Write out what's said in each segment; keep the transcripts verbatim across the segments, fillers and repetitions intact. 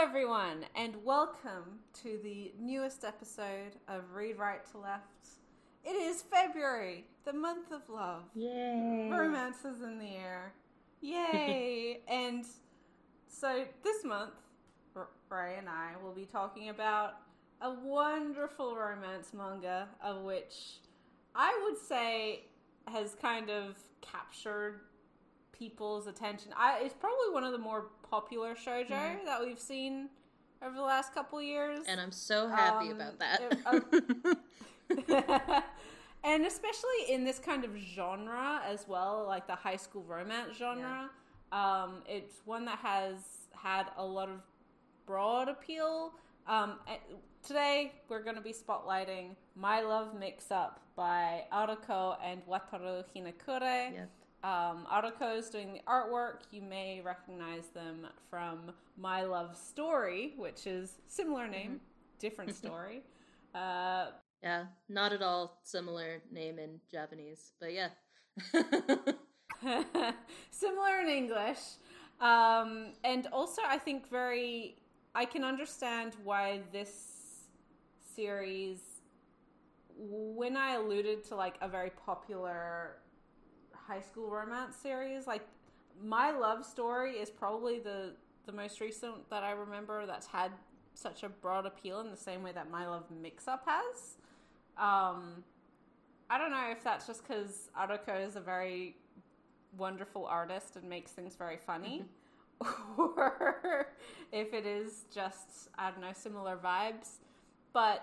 Hello everyone, and welcome to the newest episode of Read Right to Left. It is February, the month of love. Yay! Romance is in the air. Yay! And so this month, Ray and I will be talking about a wonderful romance manga, of which I would say has kind of captured people's attention. I, it's probably one of the more popular shoujo mm. that we've seen over the last couple years. And I'm so happy um, about that. It, uh, and especially in this kind of genre as well, like the high school romance genre. Yeah. Um, it's one that has had a lot of broad appeal. Um, today, we're going to be spotlighting My Love Mix Up by Aruko and Wataru Hinakure. Yes. Um, Aruko is doing the artwork. You may recognize them from My Love Story, which is similar name, mm-hmm. different story. uh, yeah, not at all similar name in Japanese, but yeah. Similar in English. Um, and also I think very, I can understand why this series, when I alluded to like a very popular high school romance series, like My Love Story is probably the the most recent that I remember that's had such a broad appeal in the same way that My Love Mix Up has. um I don't know if that's just because Aruko is a very wonderful artist and makes things very funny, mm-hmm. or if it is just, I don't know, similar vibes, but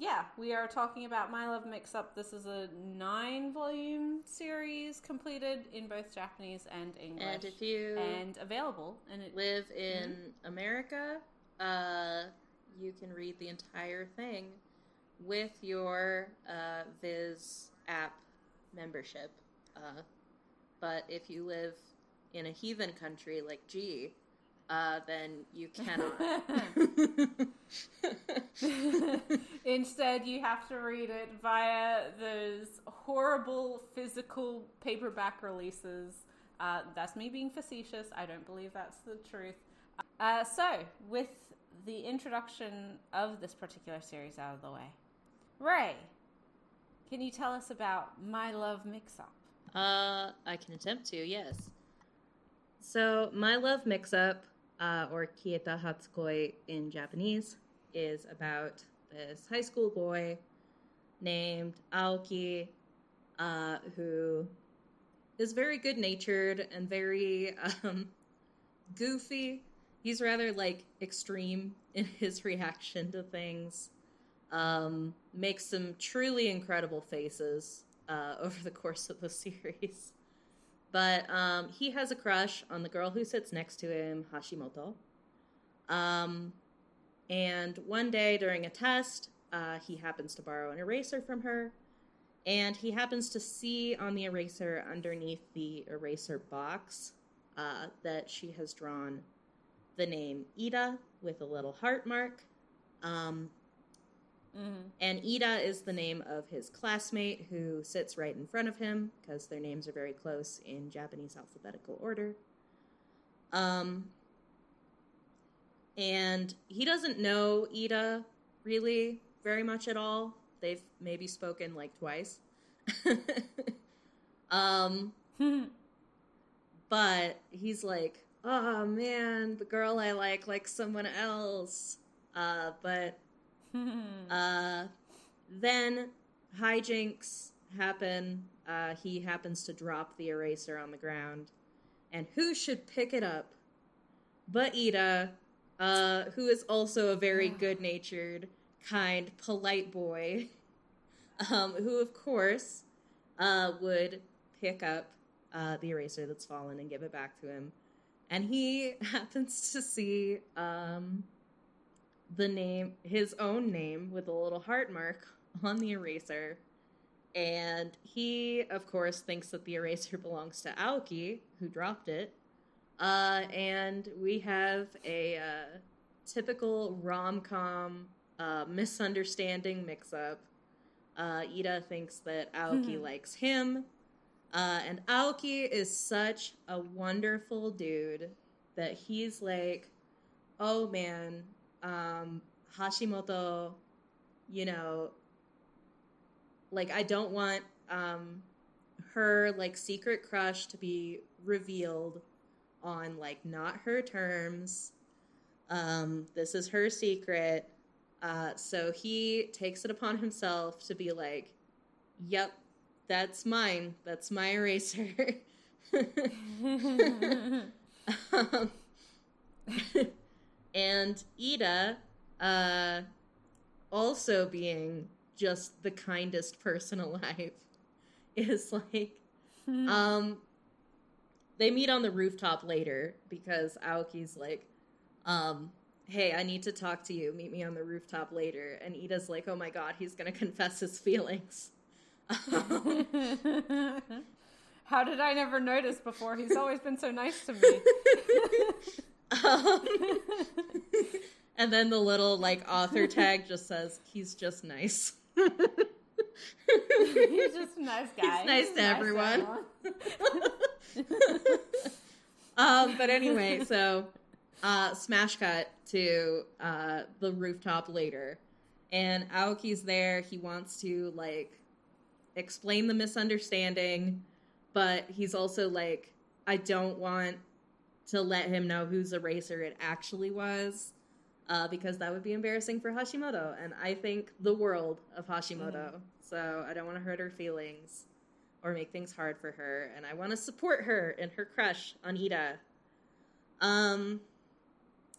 yeah, we are talking about My Love Mix Up. This is a nine-volume series completed in both Japanese and English. And if you and available and it, live in mm-hmm. America, uh, you can read the entire thing with your uh, Viz app membership. Uh, but if you live in a heathen country like Gee, Uh, then you cannot. Instead, you have to read it via those horrible physical paperback releases. Uh, that's me being facetious. I don't believe that's the truth. Uh, so, with the introduction of this particular series out of the way, Ray, can you tell us about My Love Mix-Up? Uh, I can attempt to, yes. So, My Love Mix-Up, Uh, or Kieta Hatsukoi in Japanese, is about this high school boy named Aoki, uh, who is very good-natured and very um, goofy. He's rather, like, extreme in his reaction to things. Um, makes some truly incredible faces uh, over the course of the series. But um, he has a crush on the girl who sits next to him, Hashimoto. Um, and one day during a test, uh, he happens to borrow an eraser from her. And he happens to see on the eraser underneath the eraser box uh, that she has drawn the name Ida with a little heart mark. Um, Mm-hmm. And Ida is the name of his classmate who sits right in front of him because their names are very close in Japanese alphabetical order. Um, and he doesn't know Ida really very much at all. They've maybe spoken like twice. um, but he's like, oh man, the girl I like likes someone else. Uh, but... uh, then hijinks happen. Uh, he happens to drop the eraser on the ground. And who should pick it up but Ida, uh, who is also a very good-natured, kind, polite boy, um, who, of course, uh, would pick up uh, the eraser that's fallen and give it back to him. And he happens to see... Um, the name, his own name with a little heart mark on the eraser. And he, of course, thinks that the eraser belongs to Aoki, who dropped it. Uh, and we have a uh, typical rom-com uh, misunderstanding mix-up. Uh, Ida thinks that Aoki mm-hmm. likes him. Uh, and Aoki is such a wonderful dude that he's like, oh man, um, Hashimoto, you know, like I don't want um, her like secret crush to be revealed on like not her terms. Um, this is her secret. Uh, so he takes it upon himself to be like, yep, that's mine. That's my eraser. um, and Ida, uh, also being just the kindest person alive, is like, hmm. um, they meet on the rooftop later because Aoki's like, um, hey, I need to talk to you. Meet me on the rooftop later. And Ida's like, oh my God, he's going to confess his feelings. How did I never notice before? He's always been so nice to me. um, and then the little like author tag just says, he's just nice. He's just a nice guy. He's nice he's to nice everyone. To everyone. um, but anyway, so... Uh, smash cut to uh, the rooftop later. And Aoki's there. He wants to, like, explain the misunderstanding. But he's also like, I don't want to let him know whose eraser it actually was. Uh, because that would be embarrassing for Hashimoto. And I think the world of Hashimoto. Mm. So I don't want to hurt her feelings or make things hard for her. And I want to support her in her crush on Ida. Um...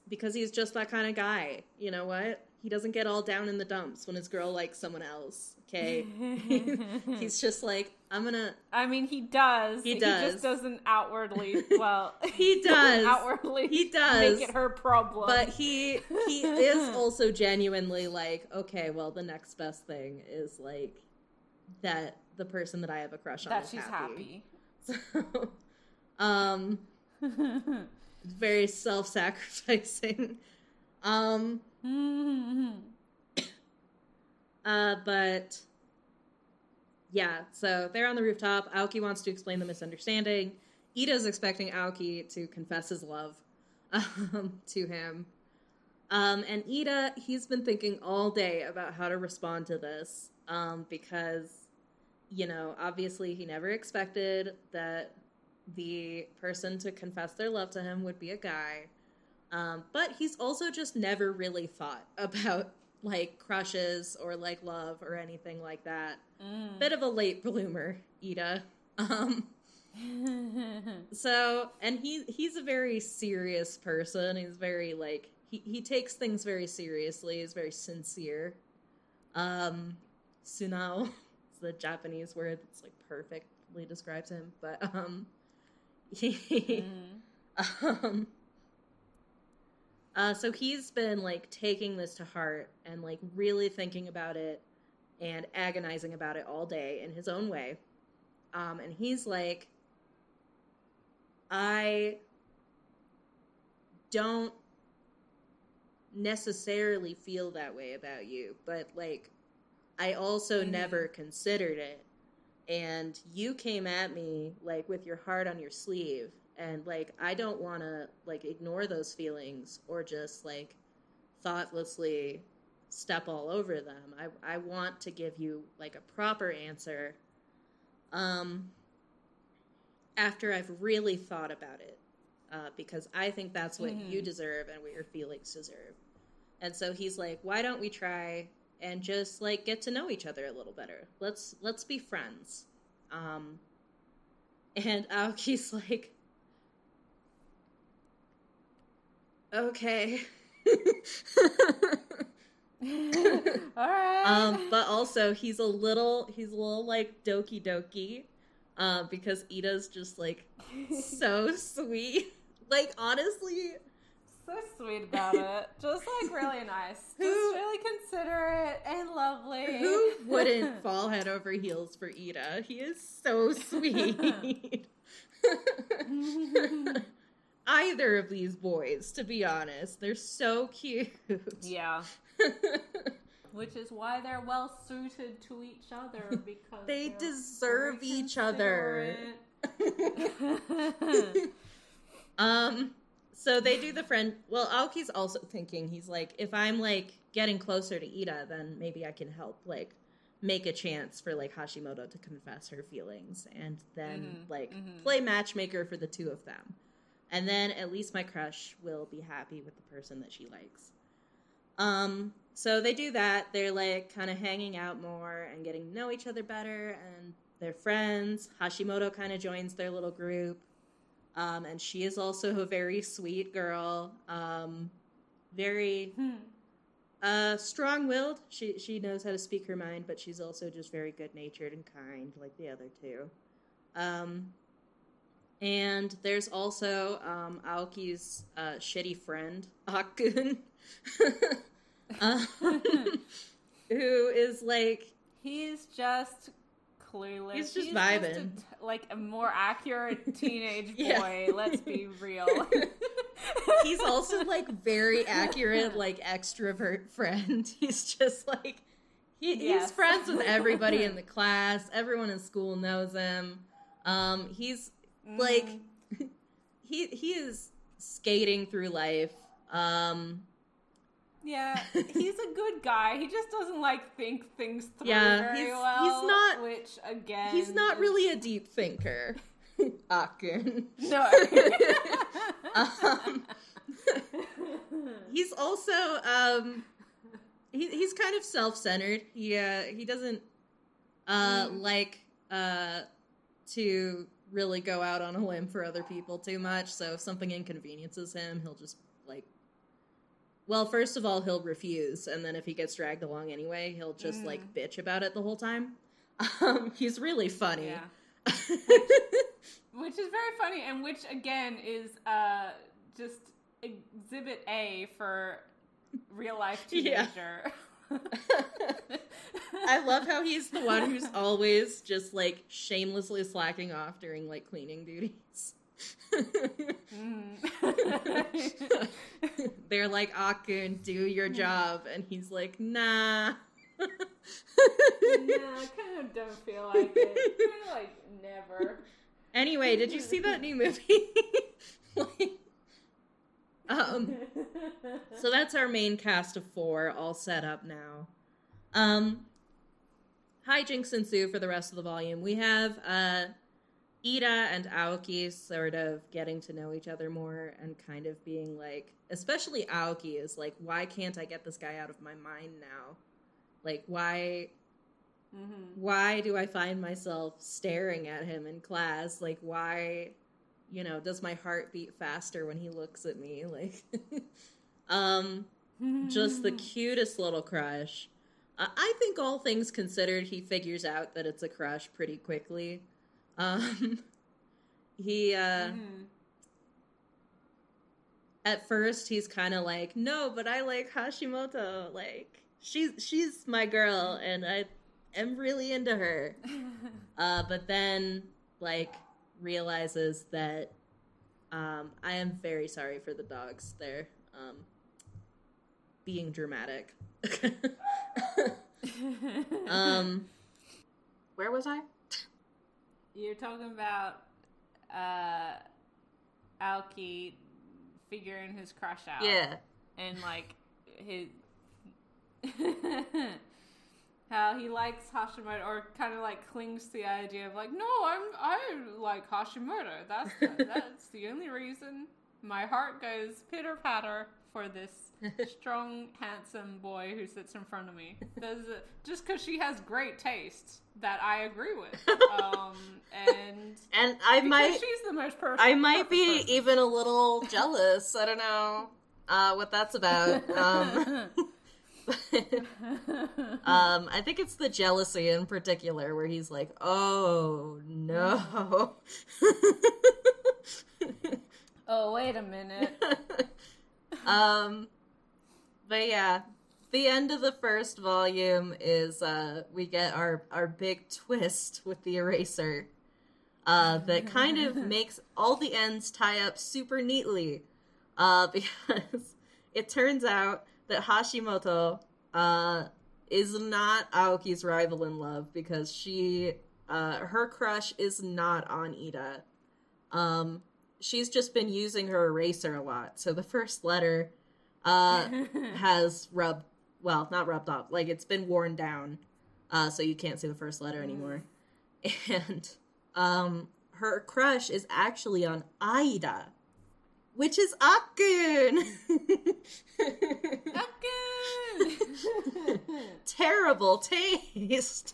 Because he's just that kind of guy. You know what? He doesn't get all down in the dumps when his girl likes someone else. Okay? He's just like, I'm gonna... I mean, he does. He does. He just doesn't outwardly... Well... he does. Outwardly... He does. Make it her problem. But he he is also genuinely like, okay, well, the next best thing is, like, that the person that I have a crush on that is she's happy. happy. So... Um... very self-sacrificing. Um, mm-hmm. uh, but, yeah, so they're on the rooftop. Aoki wants to explain the misunderstanding. Ida's expecting Aoki to confess his love um, to him. Um, and Ida, he's been thinking all day about how to respond to this um, because, you know, obviously he never expected that the person to confess their love to him would be a guy. Um, but he's also just never really thought about, like, crushes or, like, love or anything like that. Mm. Bit of a late bloomer, Ida. Um, so, and he he's a very serious person. He's very, like, he, he takes things very seriously. He's very sincere. Um, Sunao is the Japanese word that's, like, perfectly describes him. But, um... mm. um, uh, so he's been like taking this to heart and like really thinking about it and agonizing about it all day in his own way. Um, and he's like, I don't necessarily feel that way about you, but like I also mm. never considered it. And you came at me, like, with your heart on your sleeve. And, like, I don't want to, like, ignore those feelings or just, like, thoughtlessly step all over them. I I want to give you, like, a proper answer um, after I've really thought about it. Uh, because I think that's what mm-hmm. you deserve and what your feelings deserve. And so he's like, why don't we try... and just, like, get to know each other a little better. Let's let's be friends. Um, and Aoki's like, okay. All right. Um, but also, he's a little, he's a little, like, doki doki. Uh, because Ida's just, like, so sweet. Like, honestly... so sweet about it. Just like really nice. Who, just really considerate and lovely. Who wouldn't fall head over heels for Ida? He is so sweet. Either of these boys, to be honest. They're so cute. Yeah. Which is why they're well suited to each other because they deserve each other. um So they do the friend. Well, Aoki's also thinking, he's like, if I'm like getting closer to Ida, then maybe I can help like make a chance for like Hashimoto to confess her feelings and then mm-hmm, like mm-hmm. play matchmaker for the two of them. And then at least my crush will be happy with the person that she likes. Um, so they do that. They're like kind of hanging out more and getting to know each other better, and they're friends. Hashimoto kind of joins their little group. Um, and she is also a very sweet girl. Um, very hmm. uh, strong-willed. She she knows how to speak her mind, but she's also just very good-natured and kind, like the other two. Um, and there's also um, Aoki's uh, shitty friend, Akkun, um, who is like... He's just... clueless. He's just He's vibing. Just a, like a more accurate teenage boy, let's be real. He's also like very accurate, like extrovert friend. He's just like, he, yes. he's friends with everybody in the class. Everyone in school knows him. Um, he's mm. like, he, he is skating through life. Um, Yeah, he's a good guy. He just doesn't, like, think things through yeah, very he's, well. He's not, which, again... He's not is... really a deep thinker, Akkun. No. um, he's also, um... He, he's kind of self-centered. He, uh, he doesn't, uh, mm. like, uh, to really go out on a limb for other people too much. So if something inconveniences him, he'll just, like... Well, first of all, he'll refuse, and then if he gets dragged along anyway, he'll just, mm. like, bitch about it the whole time. Um, he's really funny. Yeah. Which is very funny, and which, again, is uh, just exhibit A for real-life teenager. Yeah. I love how he's the one who's always just, like, shamelessly slacking off during, like, cleaning duties. mm. They're like, Akkun, do your job, and he's like, nah. Nah, I kind of don't feel like it. Kind of like never. Anyway, did you see that new movie? like, um, so that's our main cast of four, all set up now. Um, hijinks ensue for the rest of the volume. We have uh. Ida and Aoki sort of getting to know each other more and kind of being like, especially Aoki is like, why can't I get this guy out of my mind now? Like, why, mm-hmm. why do I find myself staring at him in class? Like, why, you know, does my heart beat faster when he looks at me? Like, um, just the cutest little crush. Uh, I think all things considered, he figures out that it's a crush pretty quickly. Um, he, uh, mm-hmm. at first he's kind of like, no, but I like Hashimoto, like, she's, she's my girl, and I am really into her, uh, but then, like, realizes that, um, I am very sorry for the dogs, they're, um, being dramatic. um, where was I? You're talking about uh, Aoki figuring his crush out. Yeah. And, like, his... how he likes Hashimoto, or kind of, like, clings to the idea of, like, no, I'm, I like Hashimoto. That's the, that's the only reason my heart goes pitter-patter for this strong, handsome boy who sits in front of me. There's a, just because she has great taste that I agree with. Um, and and I might she's the most perfect. I might be person. Even a little jealous. I don't know uh, what that's about. Um, um, I think it's the jealousy in particular where he's like, oh, no. Oh, wait a minute. Um, but yeah, the end of the first volume is, uh, we get our, our big twist with the eraser, uh, that kind of makes all the ends tie up super neatly, uh, because it turns out that Hashimoto, uh, is not Aoki's rival in love, because she, uh, her crush is not on Ida, um, she's just been using her eraser a lot. So the first letter uh, has rubbed, well, not rubbed off. Like, it's been worn down. Uh, so you can't see the first letter anymore. And um, her crush is actually on Ida, which is Akkun. Akkun! Terrible taste.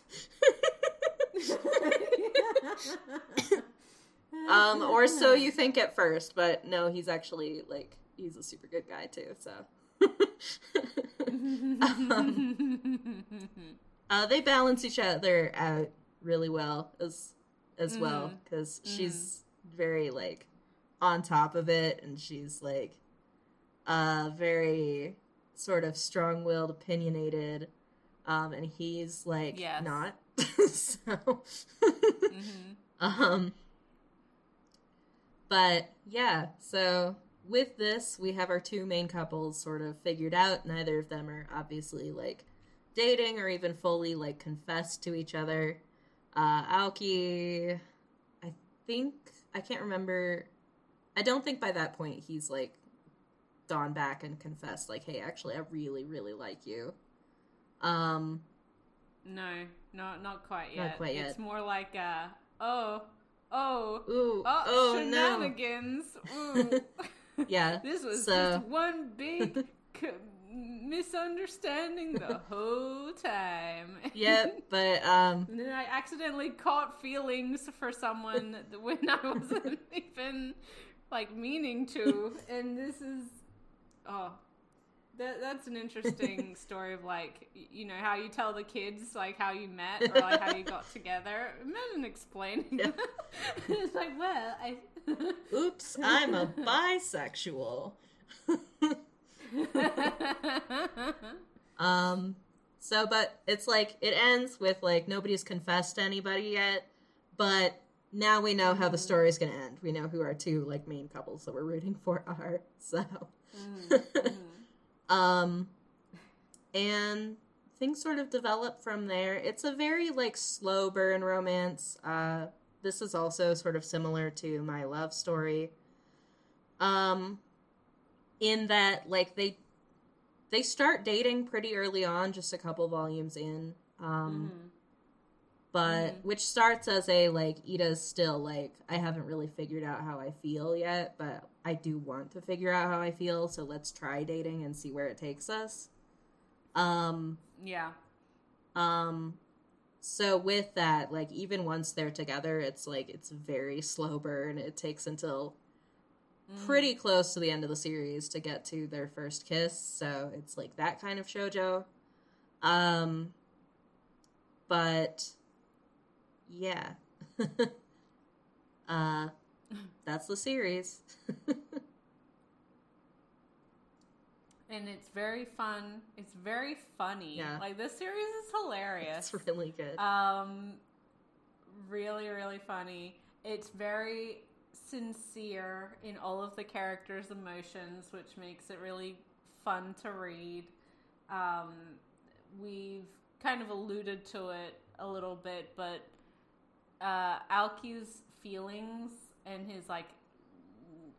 um, or so you think at first, but no, he's actually, like, he's a super good guy, too, so. um, uh, they balance each other out really well, as as mm. well, because mm. she's very, like, on top of it, and she's, like, uh, very sort of strong-willed, opinionated, um, and he's, like, yes. not. so, mm-hmm. um, but yeah, so with this, we have our two main couples sort of figured out. Neither of them are obviously like dating or even fully like confessed to each other. Uh, Aoki, I think, I can't remember. I don't think by that point he's like gone back and confessed, like, hey, actually, I really, really like you. Um, No, not not quite yet. Not quite yet. It's more like a oh, oh, ooh, oh, oh, shenanigans. No. Ooh. Yeah. This was so... just one big co- misunderstanding the whole time. Yep, but um. And then I accidentally caught feelings for someone when I wasn't even like meaning to, and this is oh. That, that's an interesting story of, like, you know, how you tell the kids, like, how you met or, like, how you got together. Imagine explaining that. Yeah. It's like, well, I... Oops, I'm a bisexual. um, so, but it's, like, it ends with, like, nobody's confessed to anybody yet, but now we know how the story's gonna end. We know who our two, like, main couples that we're rooting for are, so... Mm-hmm. Um, and things sort of develop from there. It's a very, like, slow burn romance. Uh, this is also sort of similar to My Love Story. Um, in that, like, they, they start dating pretty early on, just a couple volumes in. Um, mm-hmm. but, mm-hmm. which starts as a, like, Ida's still, like, I haven't really figured out how I feel yet, but... I do want to figure out how I feel, so let's try dating and see where it takes us. Um, yeah. Um, so with that, like, even once they're together, it's, like, it's very slow burn. It takes until mm. pretty close to the end of the series to get to their first kiss, so it's, like, that kind of shoujo. Um, but, yeah. uh... That's the series. And it's very fun. It's very funny. Yeah. Like, this series is hilarious. It's really good. Um, really, really funny. It's very sincere in all of the characters' emotions, which makes it really fun to read. Um, we've kind of alluded to it a little bit, but uh, Aoki's feelings and his, like,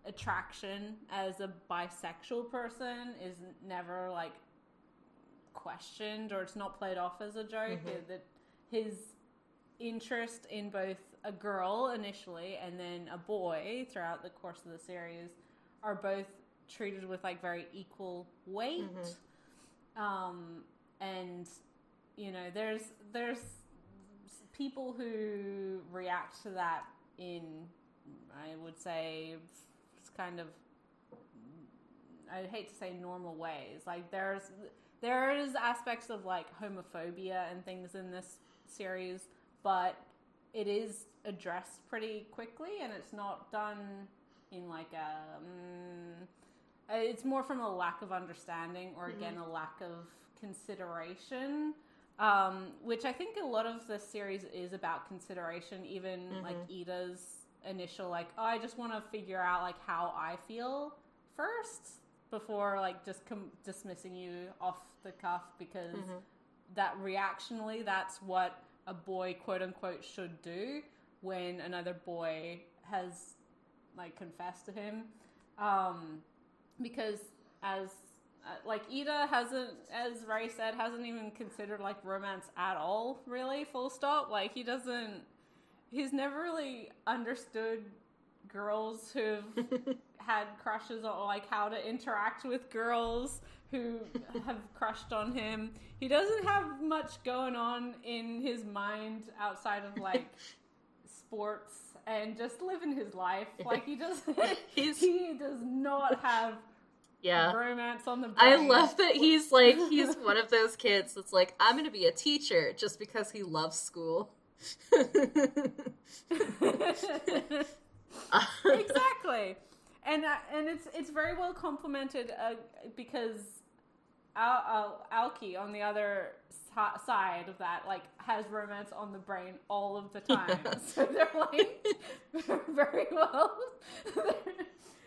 attraction as a bisexual person is never, like, questioned, or it's not played off as a joke. Mm-hmm. That his interest in both a girl initially and then a boy throughout the course of the series are both treated with, like, very equal weight. Mm-hmm. Um, and, you know, there's there's people who react to that in... I would say it's kind of, I hate to say normal ways. Like there's, there is aspects of like homophobia and things in this series, but it is addressed pretty quickly and it's not done in like a, um, it's more from a lack of understanding or again, mm-hmm. a lack of consideration. Um, which I think a lot of the series is about consideration, even mm-hmm. like Ida's initial like oh I just want to figure out like how I feel first before like just com- dismissing you off the cuff because mm-hmm. that reactionally that's what a boy quote unquote should do when another boy has like confess to him, um, because as uh, like Ida hasn't, as Ray said, hasn't even considered like romance at all, really, full stop. Like he doesn't, he's never really understood girls who've had crushes or like how to interact with girls who have crushed on him. He doesn't have much going on in his mind outside of like sports and just living his life. Like he doesn't he's... he does not have yeah. romance on the brain. I love that he's like he's one of those kids that's like, I'm gonna be a teacher just because he loves school. Exactly. And uh, and it's it's very well complemented uh, because Al- Al- Aoki on the other si- side of that like has romance on the brain all of the time. Yeah. So they're like very well.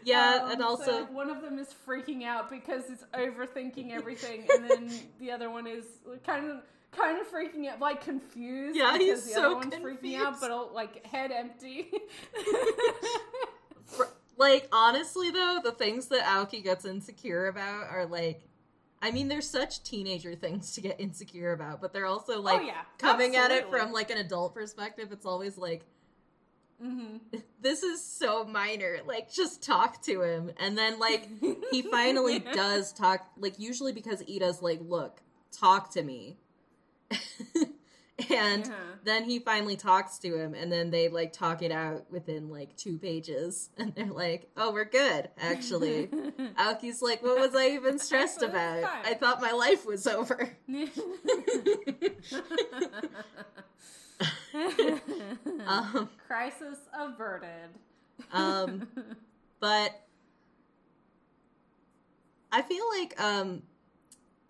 Yeah, um, and also so one of them is freaking out because it's overthinking everything, and then the other one is kind of kind of freaking out, like confused. Yeah, because he's the so other one's confused. Freaking out, but all, like head empty. Like, honestly, though, the things that Aoki gets insecure about are, like, I mean, they're such teenager things to get insecure about, but they're also, like, oh, yeah, coming absolutely. At it from, like, an adult perspective. It's always, like, mm-hmm. This is so minor. Like, just talk to him. And then, like, he finally does talk, like, usually because Ida's like, look, talk to me. And yeah. Then he finally talks to him, and then they, like, talk it out within, like, two pages. And they're like, oh, we're good, actually. Aoki's like, what was I even stressed about? I thought my life was over. um, Crisis averted. um, but I feel like um,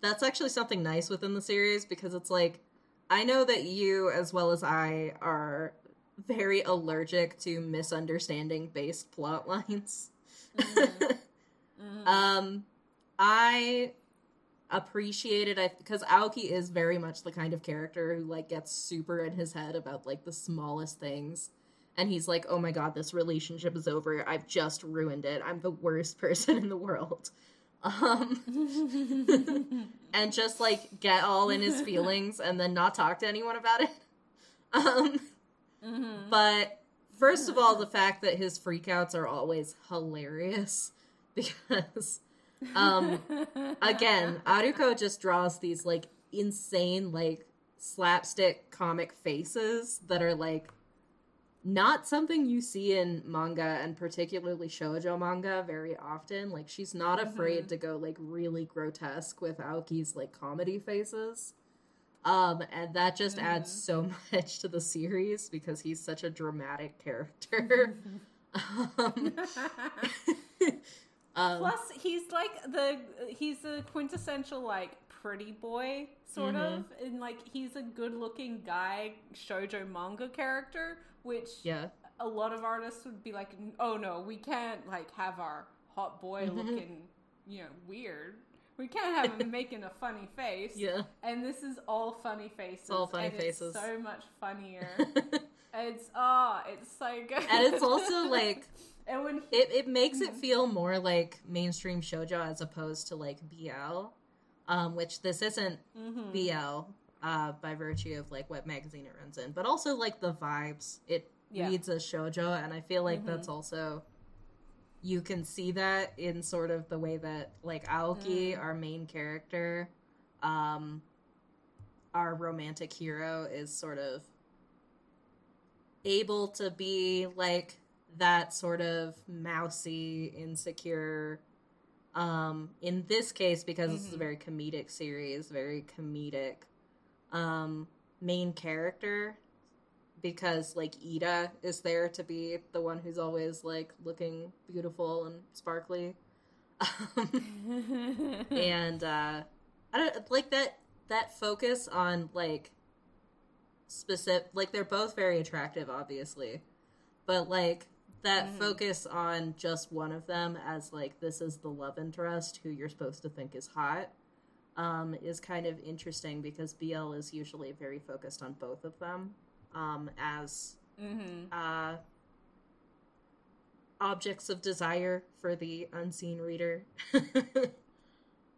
that's actually something nice within the series, because it's like, I know that you, as well as I, are very allergic to misunderstanding-based plot lines. Mm-hmm. Mm-hmm. um, I appreciated it, because Aoki is very much the kind of character who, like, gets super in his head about, like, the smallest things. And he's like, oh my god, this relationship is over. I've just ruined it. I'm the worst person in the world. Um, and just, like, get all in his feelings and then not talk to anyone about it. Um, mm-hmm. But first of all, the fact that his freakouts are always hilarious, because, um, again, Aruko just draws these, like, insane, like, slapstick comic faces that are, like, not something you see in manga, and particularly shoujo manga, very often. Like, she's not afraid mm-hmm. to go, like, really grotesque with Aoki's, like, comedy faces. Um, and that just mm-hmm. adds so much to the series, because he's such a dramatic character. um, um, Plus, he's, like, the, he's the quintessential, like, pretty boy, sort mm-hmm. of. And, like, he's a good-looking guy shoujo manga character, which yeah. a lot of artists would be like, oh no, we can't, like, have our hot boy mm-hmm. looking, you know, weird. We can't have him making a funny face. Yeah. And this is all funny faces. All funny and faces. It's so much funnier. It's, ah, oh, it's so good. And it's also, like, and when he, it, it makes it feel more like mainstream shoujo as opposed to, like, B L, um, which this isn't mm-hmm. B L. Uh, by virtue of, like, what magazine it runs in. But also, like, the vibes. It yeah. reads as shoujo, and I feel like mm-hmm. that's also... You can see that in sort of the way that, like, Aoki, mm. our main character, um, our romantic hero, is sort of able to be, like, that sort of mousy, insecure... Um, in this case, because mm-hmm. it's a very comedic series, very comedic... Um, main character, because, like, Ida is there to be the one who's always, like, looking beautiful and sparkly. Um, and, uh, I don't, like, that, that focus on, like, specific, like, they're both very attractive, obviously, but, like, that mm-hmm. focus on just one of them as, like, this is the love interest who you're supposed to think is hot. Um, is kind of interesting, because B L is usually very focused on both of them, um, as mm-hmm. uh, objects of desire for the unseen reader. um,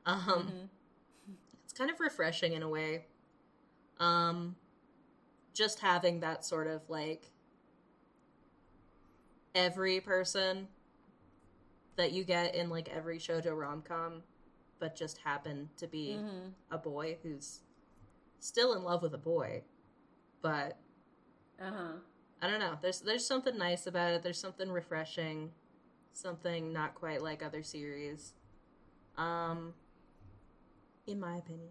mm-hmm. It's kind of refreshing in a way. Um, just having that sort of, like, every person that you get in, like, every shoujo rom-com, but just happen to be mm-hmm. a boy who's still in love with a boy. But uh-huh. I don't know. There's there's something nice about it. There's something refreshing, something not quite like other series, um, in my opinion.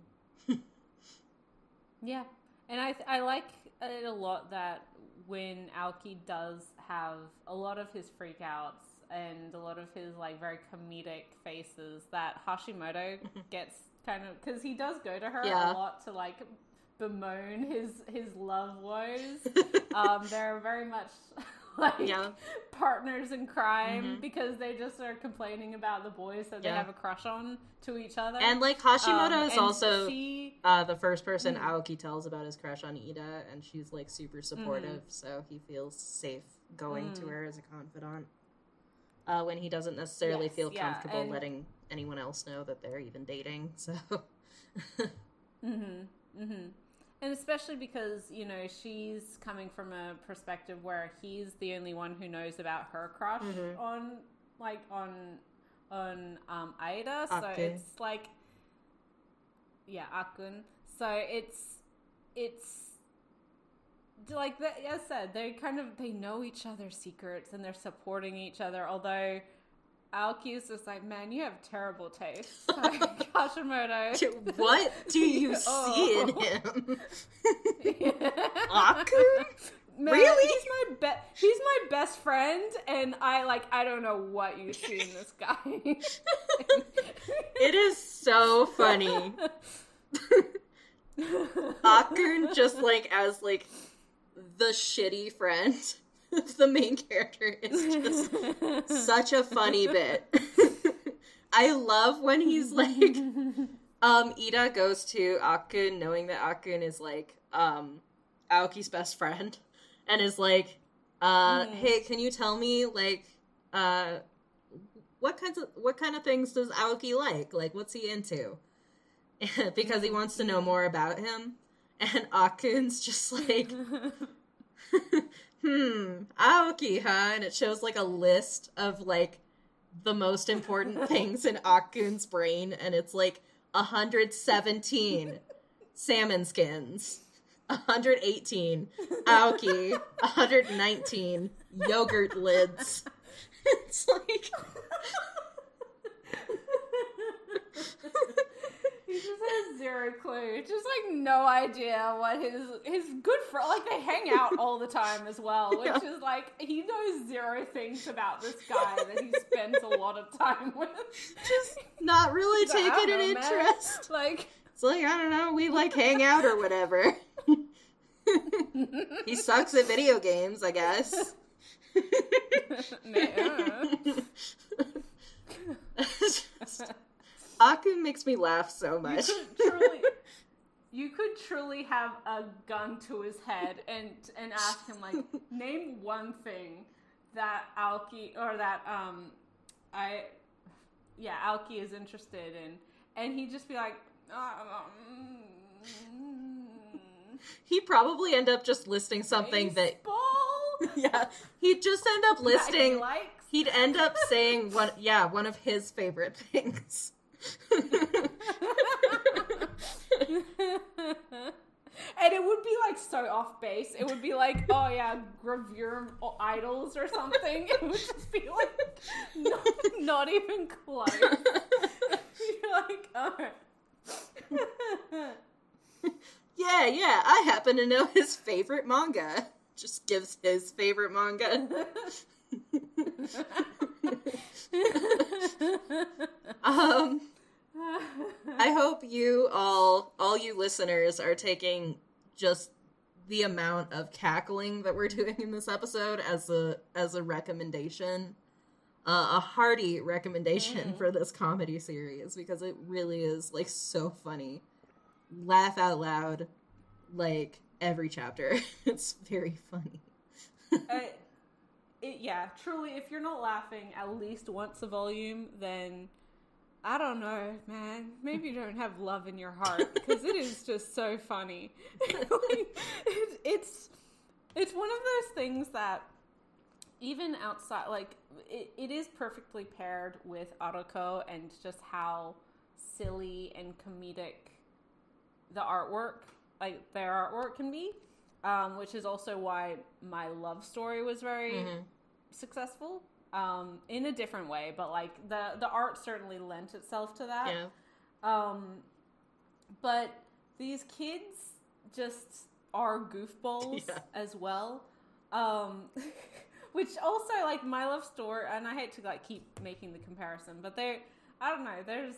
Yeah, and I I like it a lot that when Aoki does have a lot of his freakouts and a lot of his, like, very comedic faces, that Hashimoto gets kind of, because he does go to her yeah. a lot to, like, bemoan his his love woes. Um, they're very much like yeah. partners in crime mm-hmm. because they just are complaining about the boys that yeah. they have a crush on to each other. And, like, Hashimoto um, is also she... uh, the first person mm-hmm. Aoki tells about his crush on Ida, and she's, like, super supportive, mm-hmm. so he feels safe going mm-hmm. to her as a confidant uh, when he doesn't necessarily yes, feel comfortable yeah, and... letting anyone else know that they're even dating. So, mm-hmm, mm-hmm. And especially because, you know, she's coming from a perspective where he's the only one who knows about her crush mm-hmm. on, like, on on um, Ida. Akkun. So it's like, yeah, Akkun. So it's, it's, like, they, as I said, they kind of, they know each other's secrets and they're supporting each other. Although Aoki is just like, man, you have terrible taste. Like, Hashimoto. What do you oh. see in him? Aoki? Man, really? He's my, be- he's my best friend, and I, like, I don't know what you see in this guy. It is so funny. Aoki just, like, as, like, the shitty friend. The main character is just such a funny bit. I love when he's like, um, Ida goes to Akkun knowing that Akkun is, like, um, Aoki's best friend, and is like, uh, yes. hey, can you tell me, like, uh, what kinds of, what kind of things does Aoki like? Like, what's he into? Because he wants to know more about him. And Akkun's just like... hmm, Aoki, huh? And it shows, like, a list of, like, the most important things in Akkun's brain, and it's, like, one hundred seventeen salmon skins, one hundred eighteen Aoki, one hundred nineteen yogurt lids. It's, like... He just has zero clue. Just, like, no idea what his his good friend, like, they hang out all the time as well, which yeah. is, like, he knows zero things about this guy that he spends a lot of time with. Just not really so taking an know, interest. Man. Like, it's like, I don't know, we, like, hang out or whatever. He sucks at video games, I guess. It's just... Akkun makes me laugh so much. You could truly, you could truly have a gun to his head and and ask him, like, name one thing that Aoki or that um I yeah Aoki is interested in, and he'd just be like, oh, mm, he'd probably end up just listing something baseball? that yeah he'd just end up listing that he he'd end up saying one yeah one of his favorite things. And it would be, like, so off base. It would be like, oh yeah, gravure or idols or something. It would just be like not, not even close. You're like, oh yeah yeah I happen to know his favorite manga. Just gives his favorite manga. um I hope you all all you listeners are taking just the amount of cackling that we're doing in this episode as a as a recommendation, uh, a hearty recommendation mm-hmm. for this comedy series, because it really is, like, so funny. Laugh out loud, like, every chapter. It's very funny. I- it, yeah, truly, if you're not laughing at least once a volume, then I don't know, man. Maybe you don't have love in your heart, because it is just so funny. Like, it, it's it's one of those things that even outside, like, it, it is perfectly paired with Aruko and just how silly and comedic the artwork, like their artwork, can be, um, which is also why My Love Story was very mm-hmm. successful. Um, in a different way, but like the, the art certainly lent itself to that. Yeah. Um, but these kids just are goofballs yeah. as well. Um, which also, like, My Love Story, and I hate to like keep making the comparison, but they're, I don't know, they're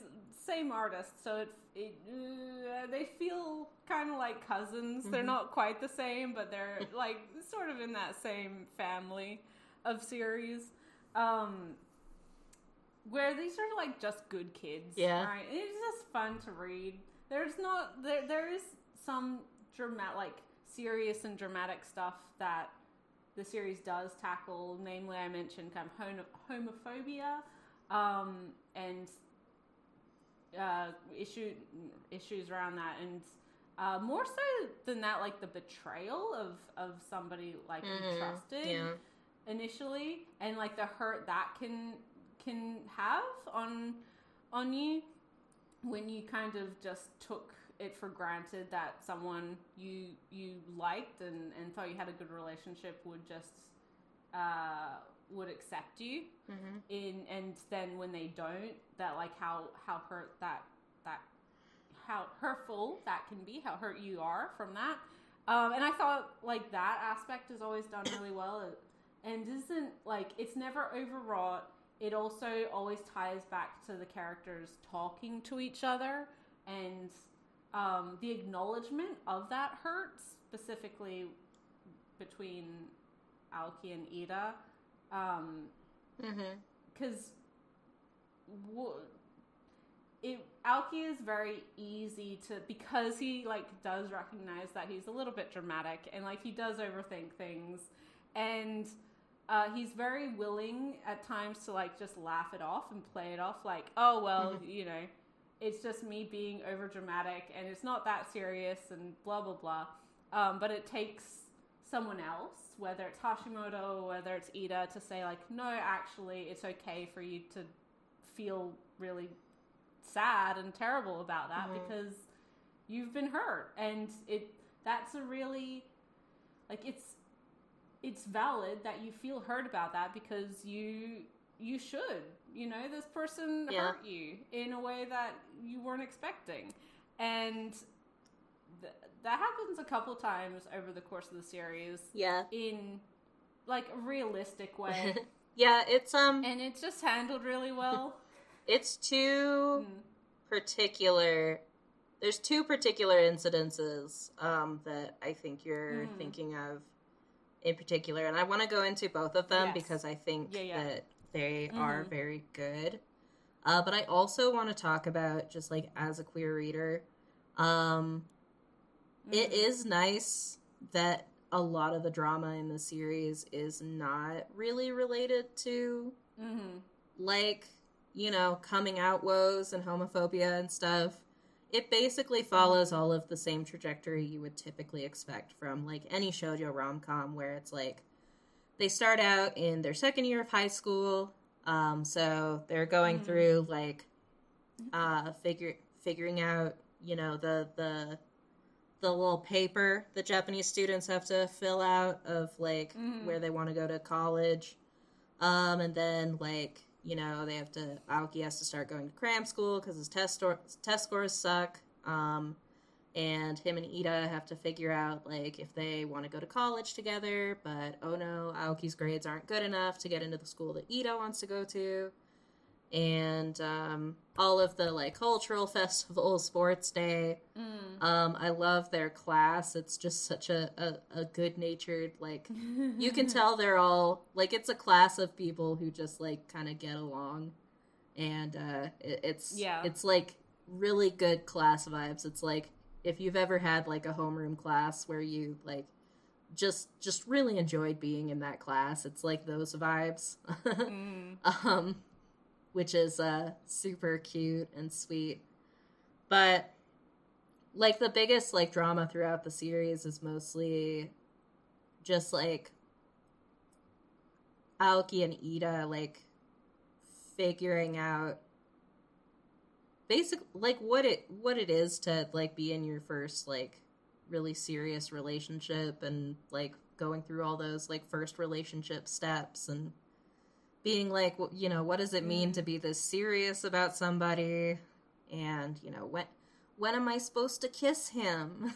same artist, so it, it uh, they feel kind of like cousins. Mm-hmm. They're not quite the same, but they're like sort of in that same family of series. Um, where these are like just good kids, yeah. Right? It's just fun to read. There's not there. There is some dramatic, like serious and dramatic stuff that the series does tackle. Namely, I mentioned kind of homophobia, um, and uh, issue issues around that, and uh, more so than that, like the betrayal of of somebody like mm-hmm. you trusted. Yeah. Initially, and like the hurt that can can have on on you when you kind of just took it for granted that someone you you liked and, and thought you had a good relationship would just uh, would accept you mm-hmm. in, and then when they don't, that like how how hurt that that how hurtful that can be, how hurt you are from that, um, and I thought like that aspect is always done really well. It, And isn't, like, it's never overwrought. It also always ties back to the characters talking to each other. And um, the acknowledgement of that hurt, specifically between Aoki and Ida. Because um, mm-hmm. w- it, Aoki is very easy to, because he, like, does recognize that he's a little bit dramatic. And, like, he does overthink things. And... Uh, he's very willing at times to like just laugh it off and play it off like, oh, well, mm-hmm. you know, it's just me being over dramatic and it's not that serious and blah, blah, blah. Um, but it takes someone else, whether it's Hashimoto or whether it's Ida, to say like, no, actually, it's okay for you to feel really sad and terrible about that mm-hmm. because you've been hurt. And it that's a really, like it's, it's valid that you feel hurt about that because you you should. You know, this person yeah. hurt you in a way that you weren't expecting. And th- that happens a couple times over the course of the series. Yeah. In, like, a realistic way. yeah, it's... um, And it's just handled really well. It's two mm. particular... There's two particular incidences um, that I think you're mm. thinking of. In particular, and I want to go into both of them yes. because I think yeah, yeah. that they mm-hmm. are very good. Uh, but I also want to talk about just like as a queer reader, um, mm-hmm. it is nice that a lot of the drama in the series is not really related to mm-hmm. like, you know, coming out woes and homophobia and stuff. It basically follows all of the same trajectory you would typically expect from, like, any shoujo rom-com where it's, like, they start out in their second year of high school, um, so they're going mm-hmm. through, like, uh, figure figuring out, you know, the, the the little paper that Japanese students have to fill out of, like, mm-hmm. where they want to go to college, um, and then, like... You know, they have to, Aoki has to start going to cram school because his test, stor- test scores suck. Um, and him and Ida have to figure out, like, if they want to go to college together. But, oh no, Aoki's grades aren't good enough to get into the school that Ida wants to go to. And um, all of the, like, cultural festival, sports day. Mm. Um, I love their class. It's just such a, a, a good-natured, like, you can tell they're all, like, it's a class of people who just, like, kind of get along. And uh, it, it's, yeah. it's, like, really good class vibes. It's, like, if you've ever had, like, a homeroom class where you, like, just just really enjoyed being in that class. It's like those vibes. mm. Um which is uh super cute and sweet. But like the biggest like drama throughout the series is mostly just like Aoki and Ida like figuring out basic like what it what it is to like be in your first like really serious relationship, and like going through all those like first relationship steps and being like, you know, what does it mean to be this serious about somebody, and you know, when when am I supposed to kiss him?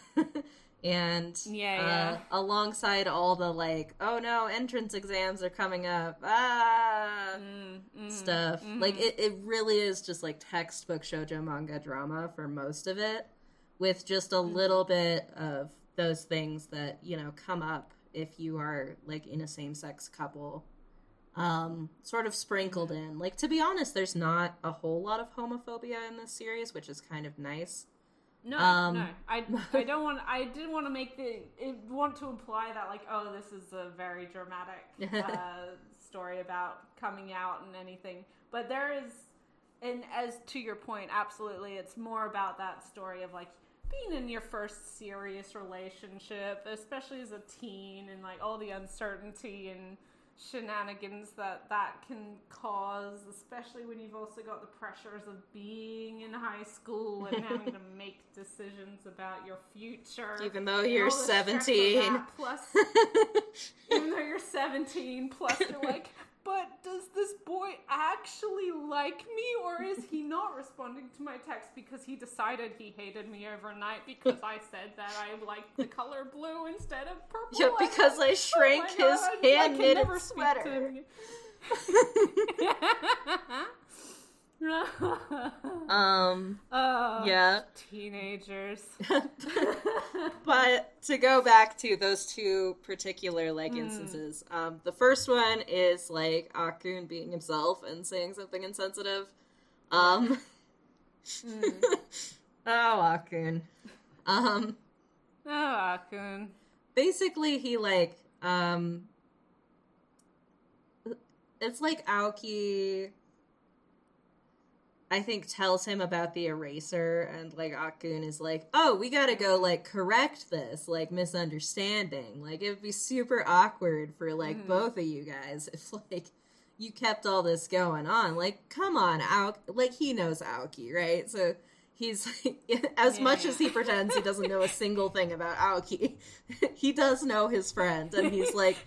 And yeah, yeah. Uh, alongside all the like, oh no, entrance exams are coming up, ah, mm, mm, stuff. Mm-hmm. Like it, it really is just like textbook shoujo manga drama for most of it, with just a little bit of those things that, you know, come up if you are like in a same-sex couple, um, sort of sprinkled in. Like, to be honest, there's not a whole lot of homophobia in this series, which is kind of nice. No, um, no, I, I don't want. I didn't want to make the it, want to imply that like, oh, this is a very dramatic uh, story about coming out and anything. But there is, and as to your point, absolutely, it's more about that story of like being in your first serious relationship, especially as a teen, and like all the uncertainty and shenanigans that that can cause, especially when you've also got the pressures of being in high school and having to make decisions about your future, even though you're seventeen plus even though you're seventeen plus you're like, but does this boy actually like me, or is he not responding to my text because he decided he hated me overnight because I said that I liked the color blue instead of purple? Yeah, because I, I shrank oh his God, hand knitted sweater. um, oh, yeah. Teenagers. But to go back to those two particular like instances, mm. um, the first one is like Akkun being himself and saying something insensitive. Um, mm. oh, Akkun. Um, oh, Akkun. Basically, he like um, it's like Aoki, I think, tells him about the eraser, and like Akkun is like, oh, we gotta go like correct this like misunderstanding. Like it would be super awkward for like mm. both of you guys if like you kept all this going on. Like, come on, Aoki. Like, he knows Aoki, right? So he's like, as yeah. much as he pretends he doesn't know a single thing about Aoki, he does know his friend, and he's like,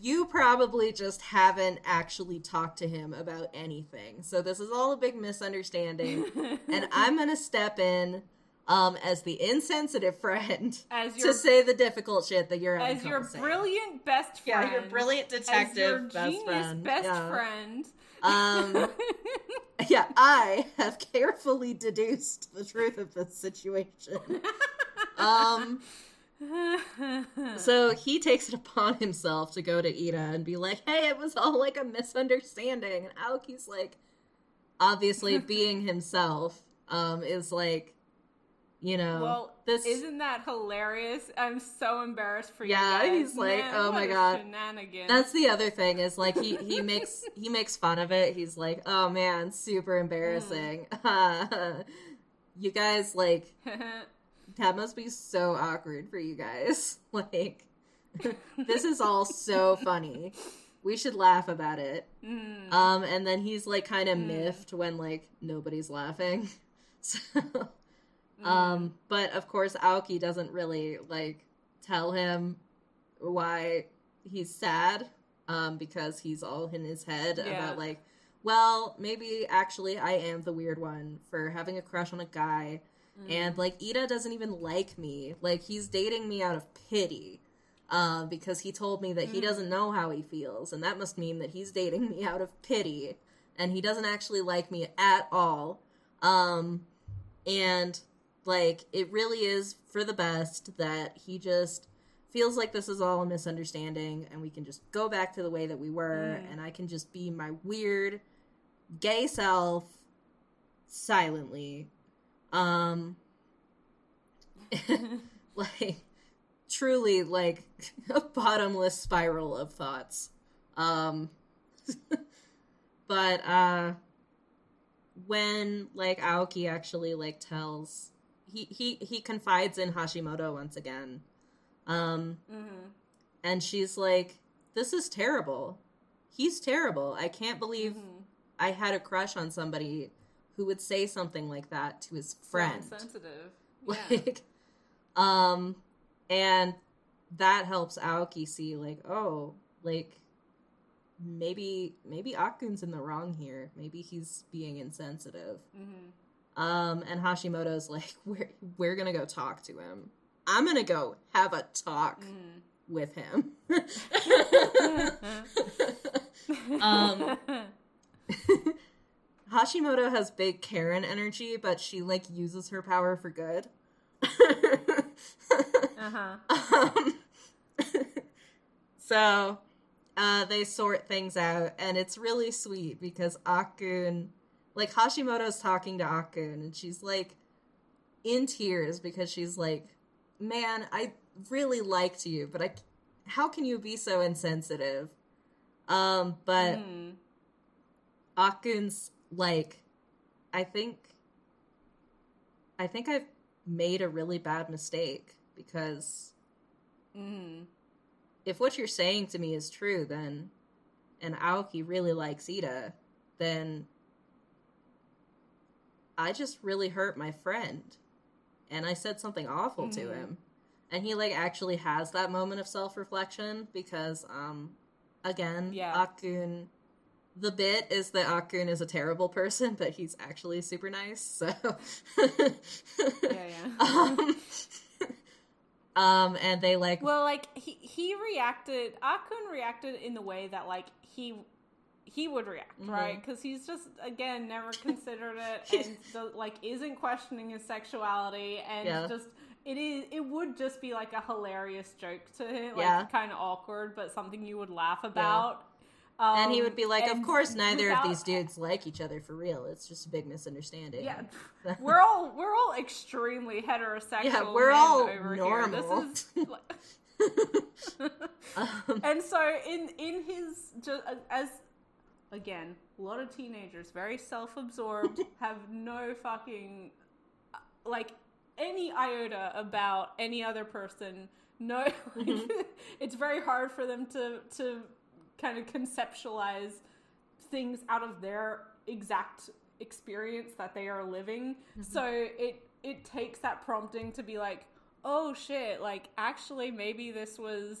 you probably just haven't actually talked to him about anything. So this is all a big misunderstanding. And I'm going to step in um, as the insensitive friend as your, to say the difficult shit that you're having. As your brilliant best friend. Yeah, your brilliant detective as your best friend. best yeah. friend. Um, yeah, I have carefully deduced the truth of this situation. Um... So he takes it upon himself to go to Ida and be like, hey, it was all like a misunderstanding. And Aoki's like, obviously being himself um, is like, you know. Well, this... isn't that hilarious? I'm so embarrassed for you yeah, guys. He's like, man, oh my God. Shenanigans. That's the other thing is like he, he, makes, he makes fun of it. He's like, oh man, super embarrassing. Mm. You guys like... That must be so awkward for you guys. Like, this is all so funny. We should laugh about it. Mm. Um, and then he's, like, kind of mm. miffed when, like, nobody's laughing. So, mm. um, but, of course, Aoki doesn't really, like, tell him why he's sad, um, because he's all in his head yeah. about, like, well, maybe actually I am the weird one for having a crush on a guy. And, like, Ida doesn't even like me. Like, he's dating me out of pity uh, because he told me that mm. he doesn't know how he feels. And that must mean that he's dating me out of pity. And he doesn't actually like me at all. Um, and, like, it really is for the best that he just feels like this is all a misunderstanding. And we can just go back to the way that we were. Mm. And I can just be my weird gay self silently. Um, like, truly like a bottomless spiral of thoughts. Um, but uh, when like Aoki actually like tells, he he he confides in Hashimoto once again, um, mm-hmm. and she's like, "This is terrible. He's terrible. I can't believe mm-hmm. I had a crush on somebody who would say something like that to his friend." So insensitive. Yeah. Like, um, and that helps Aoki see, like, oh, like, maybe, maybe Akkun's in the wrong here. Maybe he's being insensitive. Mm-hmm. Um, and Hashimoto's like, we're, we're gonna go talk to him. I'm gonna go have a talk mm. with him. um, Hashimoto has big Karen energy, but she, like, uses her power for good. uh-huh. Um, so, uh, they sort things out, and it's really sweet because Akkun, like, Hashimoto's talking to Akkun, and she's, like, in tears because she's like, man, I really liked you, but I, how can you be so insensitive? Um, but mm. Akkun's like, I think, I think I've made a really bad mistake because mm. if what you're saying to me is true, then, and Aoki really likes Ida, then I just really hurt my friend. And I said something awful mm. to him. And he, like, actually has that moment of self-reflection because, um, again, yeah. Akkun... The bit is that Akkun is a terrible person, but he's actually super nice, so... yeah, yeah. Um, um, and they, like... Well, like, he, he reacted... Akkun reacted in the way that, like, he he would react, mm-hmm. right? Because he's just, again, never considered it, and, the, like, isn't questioning his sexuality, and yeah. just... It is. It would just be, like, a hilarious joke to him. Like, yeah. kind of awkward, but something you would laugh about. Yeah. Um, and he would be like, of course neither without, of these dudes like each other for real. It's just a big misunderstanding. Yeah. We're all we're all extremely heterosexual. Yeah, we're all over normal. Here. This is like... um, and so in in his just, as again, a lot of teenagers very self-absorbed, have no fucking like any iota about any other person. No, like, mm-hmm. it's very hard for them to to kind of conceptualize things out of their exact experience that they are living. Mm-hmm. So it it takes that prompting to be like, oh shit, like actually maybe this was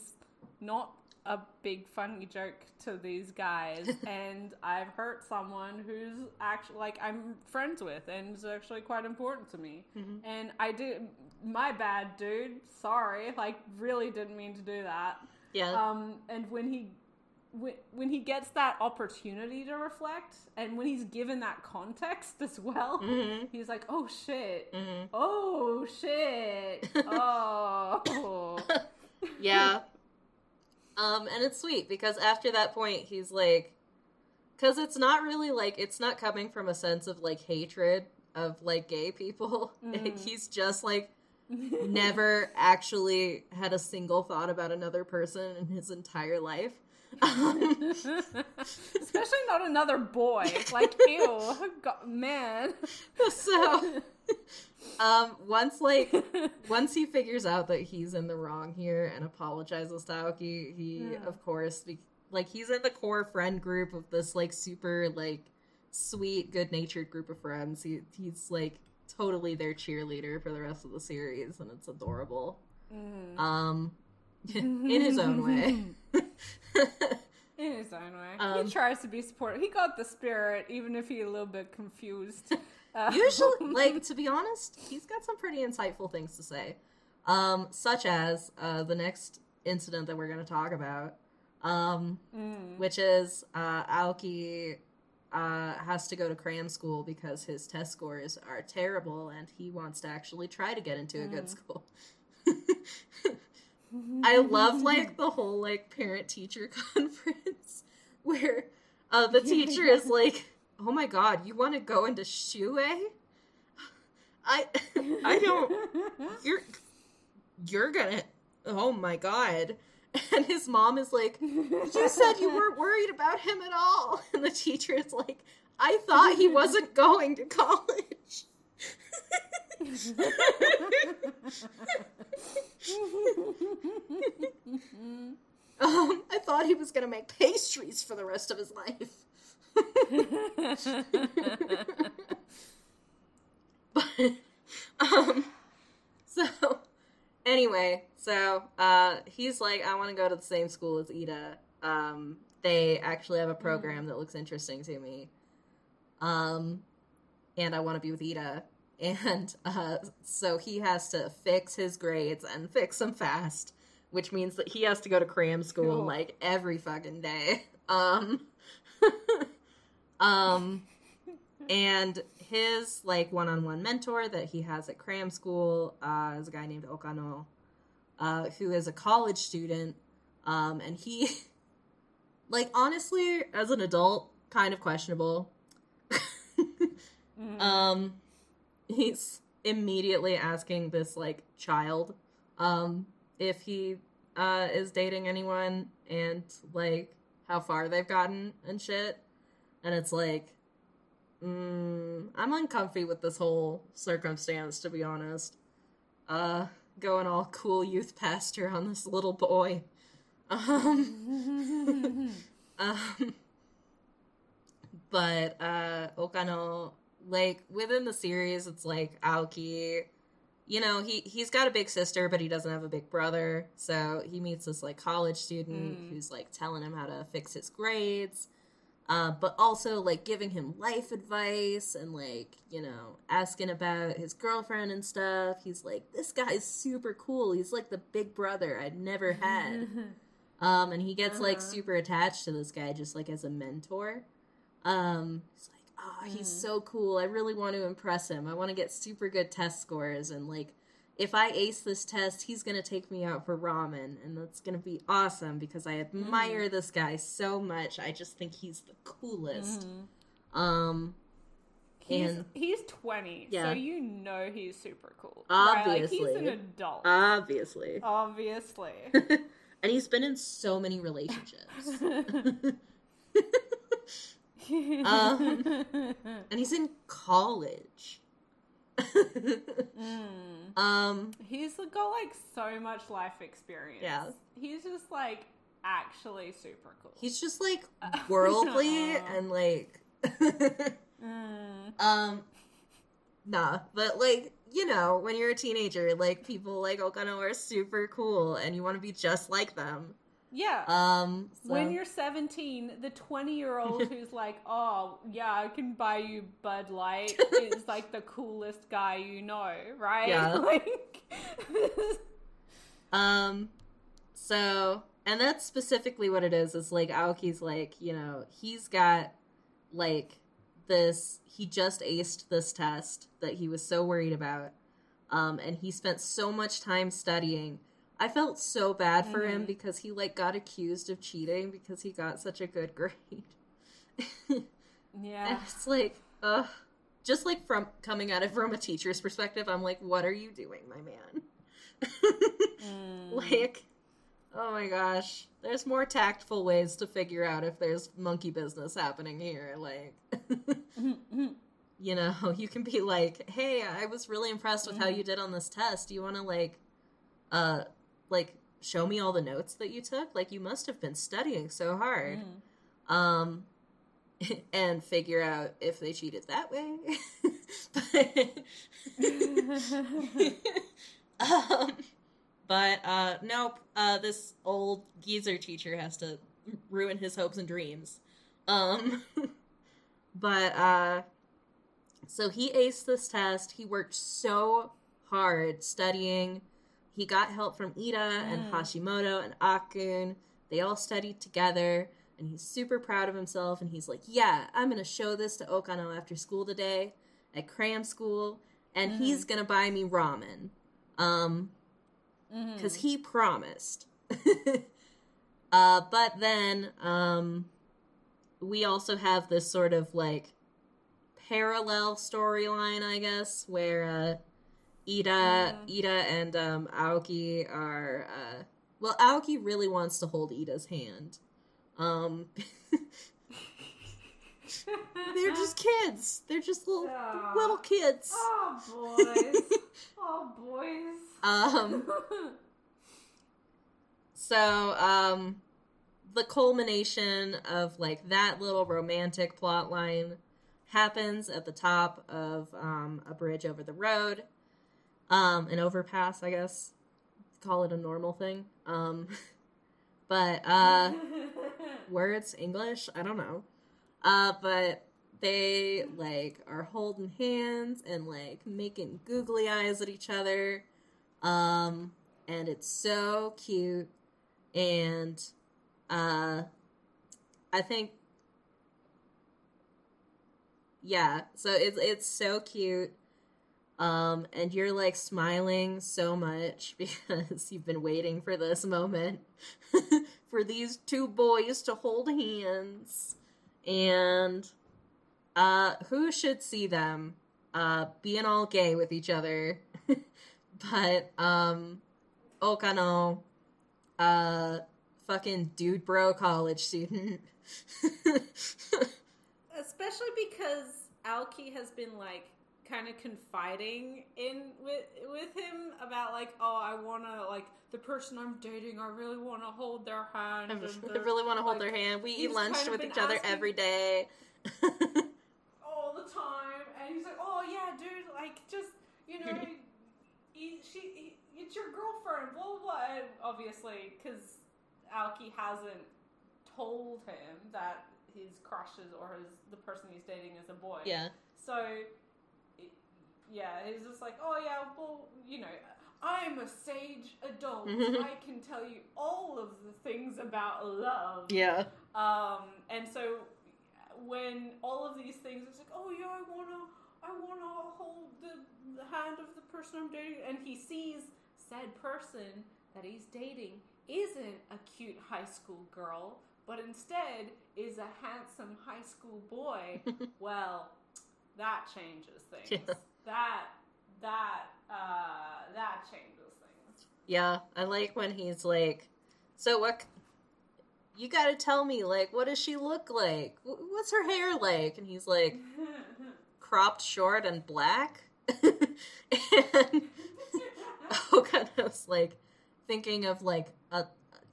not a big funny joke to these guys, and I've hurt someone who's actually like I'm friends with and is actually quite important to me. Mm-hmm. And I did my bad, dude. Sorry, like really didn't mean to do that. Yeah. Um. And when he. when he gets that opportunity to reflect, and when he's given that context as well, mm-hmm. he's like, oh shit, mm-hmm. oh shit, oh. Yeah. Um, and it's sweet, because after that point, he's like, because it's not really, like, it's not coming from a sense of, like, hatred of, like, gay people. Mm. He's just, like, never actually had a single thought about another person in his entire life. Um, especially not another boy, like, ew, God, man. So um once like once he figures out that he's in the wrong here and apologizes to Aoki, he yeah. of course be- like he's in the core friend group of this like super like sweet good-natured group of friends. He he's like totally their cheerleader for the rest of the series, and it's adorable. mm. um in his own way. In his own way. Um, he tries to be supportive. He got the spirit, even if he's a little bit confused. Uh, usually, like, to be honest, he's got some pretty insightful things to say. Um, such as uh, the next incident that we're going to talk about, um, mm. which is uh, Aoki uh, has to go to cram school because his test scores are terrible, and he wants to actually try to get into a mm. good school. I love, like, the whole, like, parent-teacher conference where uh, the teacher is like, oh, my God, you want to go into Shuei? I I don't... You're, you're gonna... oh my god. And his mom is like, you said you weren't worried about him at all. And the teacher is like, I thought he wasn't going to college. um, I thought he was going to make pastries for the rest of his life. But, um, so... Anyway, so uh, he's like, I want to go to the same school as Ida. Um, they actually have a program mm. that looks interesting to me. Um, and I want to be with Ida. And uh, so he has to fix his grades and fix them fast, which means that he has to go to cram school cool. like every fucking day. Um, um, and... His, like, one-on-one mentor that he has at cram school uh, is a guy named Okano, uh, who is a college student, um, and he, like, honestly, as an adult, kind of questionable. mm-hmm. um, he's immediately asking this, like, child um, if he uh, is dating anyone and, like, how far they've gotten and shit, and it's like, Mm, I'm uncomfy with this whole circumstance, to be honest. Uh, going all cool youth pastor on this little boy. Um, um but, uh, Okano, like, within the series, it's like, Aoki, you know, he, he's got a big sister, but he doesn't have a big brother, so he meets this, like, college student mm. who's, like, telling him how to fix his grades. Uh, but also, like, giving him life advice and, like, you know, asking about his girlfriend and stuff. He's like, this guy's super cool. He's, like, the big brother I'd never had. um, and he gets, uh-huh. like, super attached to this guy just, like, as a mentor. Um, he's like, oh, he's mm. so cool. I really want to impress him. I want to get super good test scores. And, like, if I ace this test, he's going to take me out for ramen, and that's going to be awesome because I admire mm. this guy so much. I just think he's the coolest. Mm. Um, he's, and he's twenty, yeah. so you know he's super cool. Obviously. Right? Like, he's an adult. Obviously. Obviously. And he's been in so many relationships. um, and he's in college. mm. Um, he's got like so much life experience. Yeah, he's just like actually super cool. He's just like worldly and like, mm. um, nah. But like you know, when you're a teenager, like people like Okano are super cool, and you want to be just like them. Yeah. Um, so. When you're seventeen, the twenty-year-old who's like, oh, yeah, I can buy you Bud Light is, like, the coolest guy you know, right? Yeah. Like... um, so, and that's specifically what it is. It's, like, Aoki's, like, you know, he's got, like, this, he just aced this test that he was so worried about, um, and he spent so much time studying. I felt so bad for mm-hmm. him because he, like, got accused of cheating because he got such a good grade. yeah. And it's like, ugh. Just, like, from coming at it from a teacher's perspective, I'm like, what are you doing, my man? mm. Like, oh my gosh. There's more tactful ways to figure out if there's monkey business happening here. Like, you know, you can be like, hey, I was really impressed with mm. how you did on this test. Do you want to, like, uh... like, show me all the notes that you took. Like, you must have been studying so hard. Mm. Um, and figure out if they cheated that way. but, um, but uh, nope. Uh, this old geezer teacher has to ruin his hopes and dreams. Um, but, uh, so he aced this test. He worked so hard studying. He got help from Ida and Hashimoto and Akkun. They all studied together, and he's super proud of himself, and he's like, yeah, I'm going to show this to Okano after school today at cram school, and mm-hmm. he's going to buy me ramen. Um, because mm-hmm. he promised. uh, but then um, we also have this sort of, like, parallel storyline, I guess, where... Uh, Ida, yeah. Ida and um, Aoki are, uh, well, Aoki really wants to hold Ida's hand. Um, they're just kids. They're just little uh, little kids. Oh, boys. Oh, boys. Um, so, um, the culmination of, like, that little romantic plot line happens at the top of um, a bridge over the road. Um, an overpass, I guess. Call it a normal thing. Um, but, uh, words, English, I don't know. Uh, but they, like, are holding hands and, like, making googly eyes at each other. Um, and it's so cute. And, uh, I think, yeah, so it's, it's so cute. Um, and you're, like, smiling so much because you've been waiting for this moment for these two boys to hold hands. And, uh, who should see them, uh, being all gay with each other, but, um, Okano, uh, fucking dude bro college student. Especially because Aoki has been, like, kind of confiding in with with him about, like, oh, I want to, like, the person I'm dating, I really want to hold their hand. I really want to hold, like, their hand. We eat lunch kind of with each other every day. All the time. And he's like, oh, yeah, dude, like, just, you know, he, she, he, it's your girlfriend, blah, blah, blah. And obviously, because Aoki hasn't told him that his crushes or his the person he's dating is a boy. Yeah. So... yeah, he's just like, oh yeah, well, you know, I'm a sage adult. Mm-hmm. I can tell you all of the things about love. Yeah. Um, and so when all of these things, it's like, oh yeah, I wanna, I wanna hold the, the hand of the person I'm dating, and he sees said person that he's dating isn't a cute high school girl, but instead is a handsome high school boy. Well. That changes things. Yeah. That, that, uh, that changes things. Yeah, I like when he's like, so what, you gotta tell me, like, what does she look like? What's her hair like? And he's like, cropped short and black? And Okano's like, thinking of, like, a,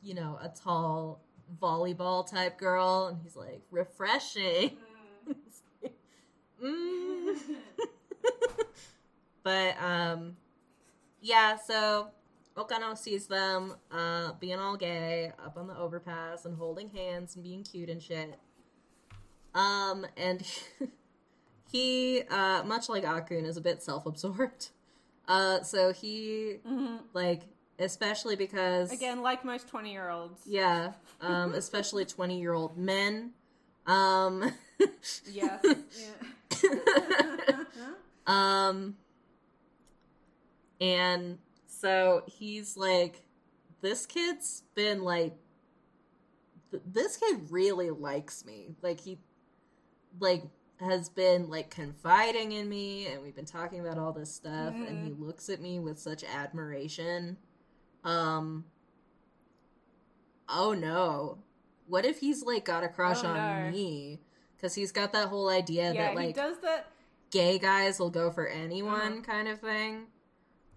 you know, a tall volleyball type girl, and he's like, refreshing. Mm. Mm. But um yeah, so Okano sees them uh being all gay up on the overpass and holding hands and being cute and shit, um and he uh much like Akkun is a bit self-absorbed, uh so he mm-hmm. like, especially because, again, like most twenty year olds, yeah um especially twenty year old men, um yes yeah um and so he's like, this kid's been like, th- this kid really likes me, like he like has been like confiding in me, and we've been talking about all this stuff, mm-hmm. and he looks at me with such admiration. Um oh no, what if he's like got a crush oh, on no. me? Because he's got that whole idea yeah, that, like, does that... gay guys will go for anyone, uh-huh. kind of thing.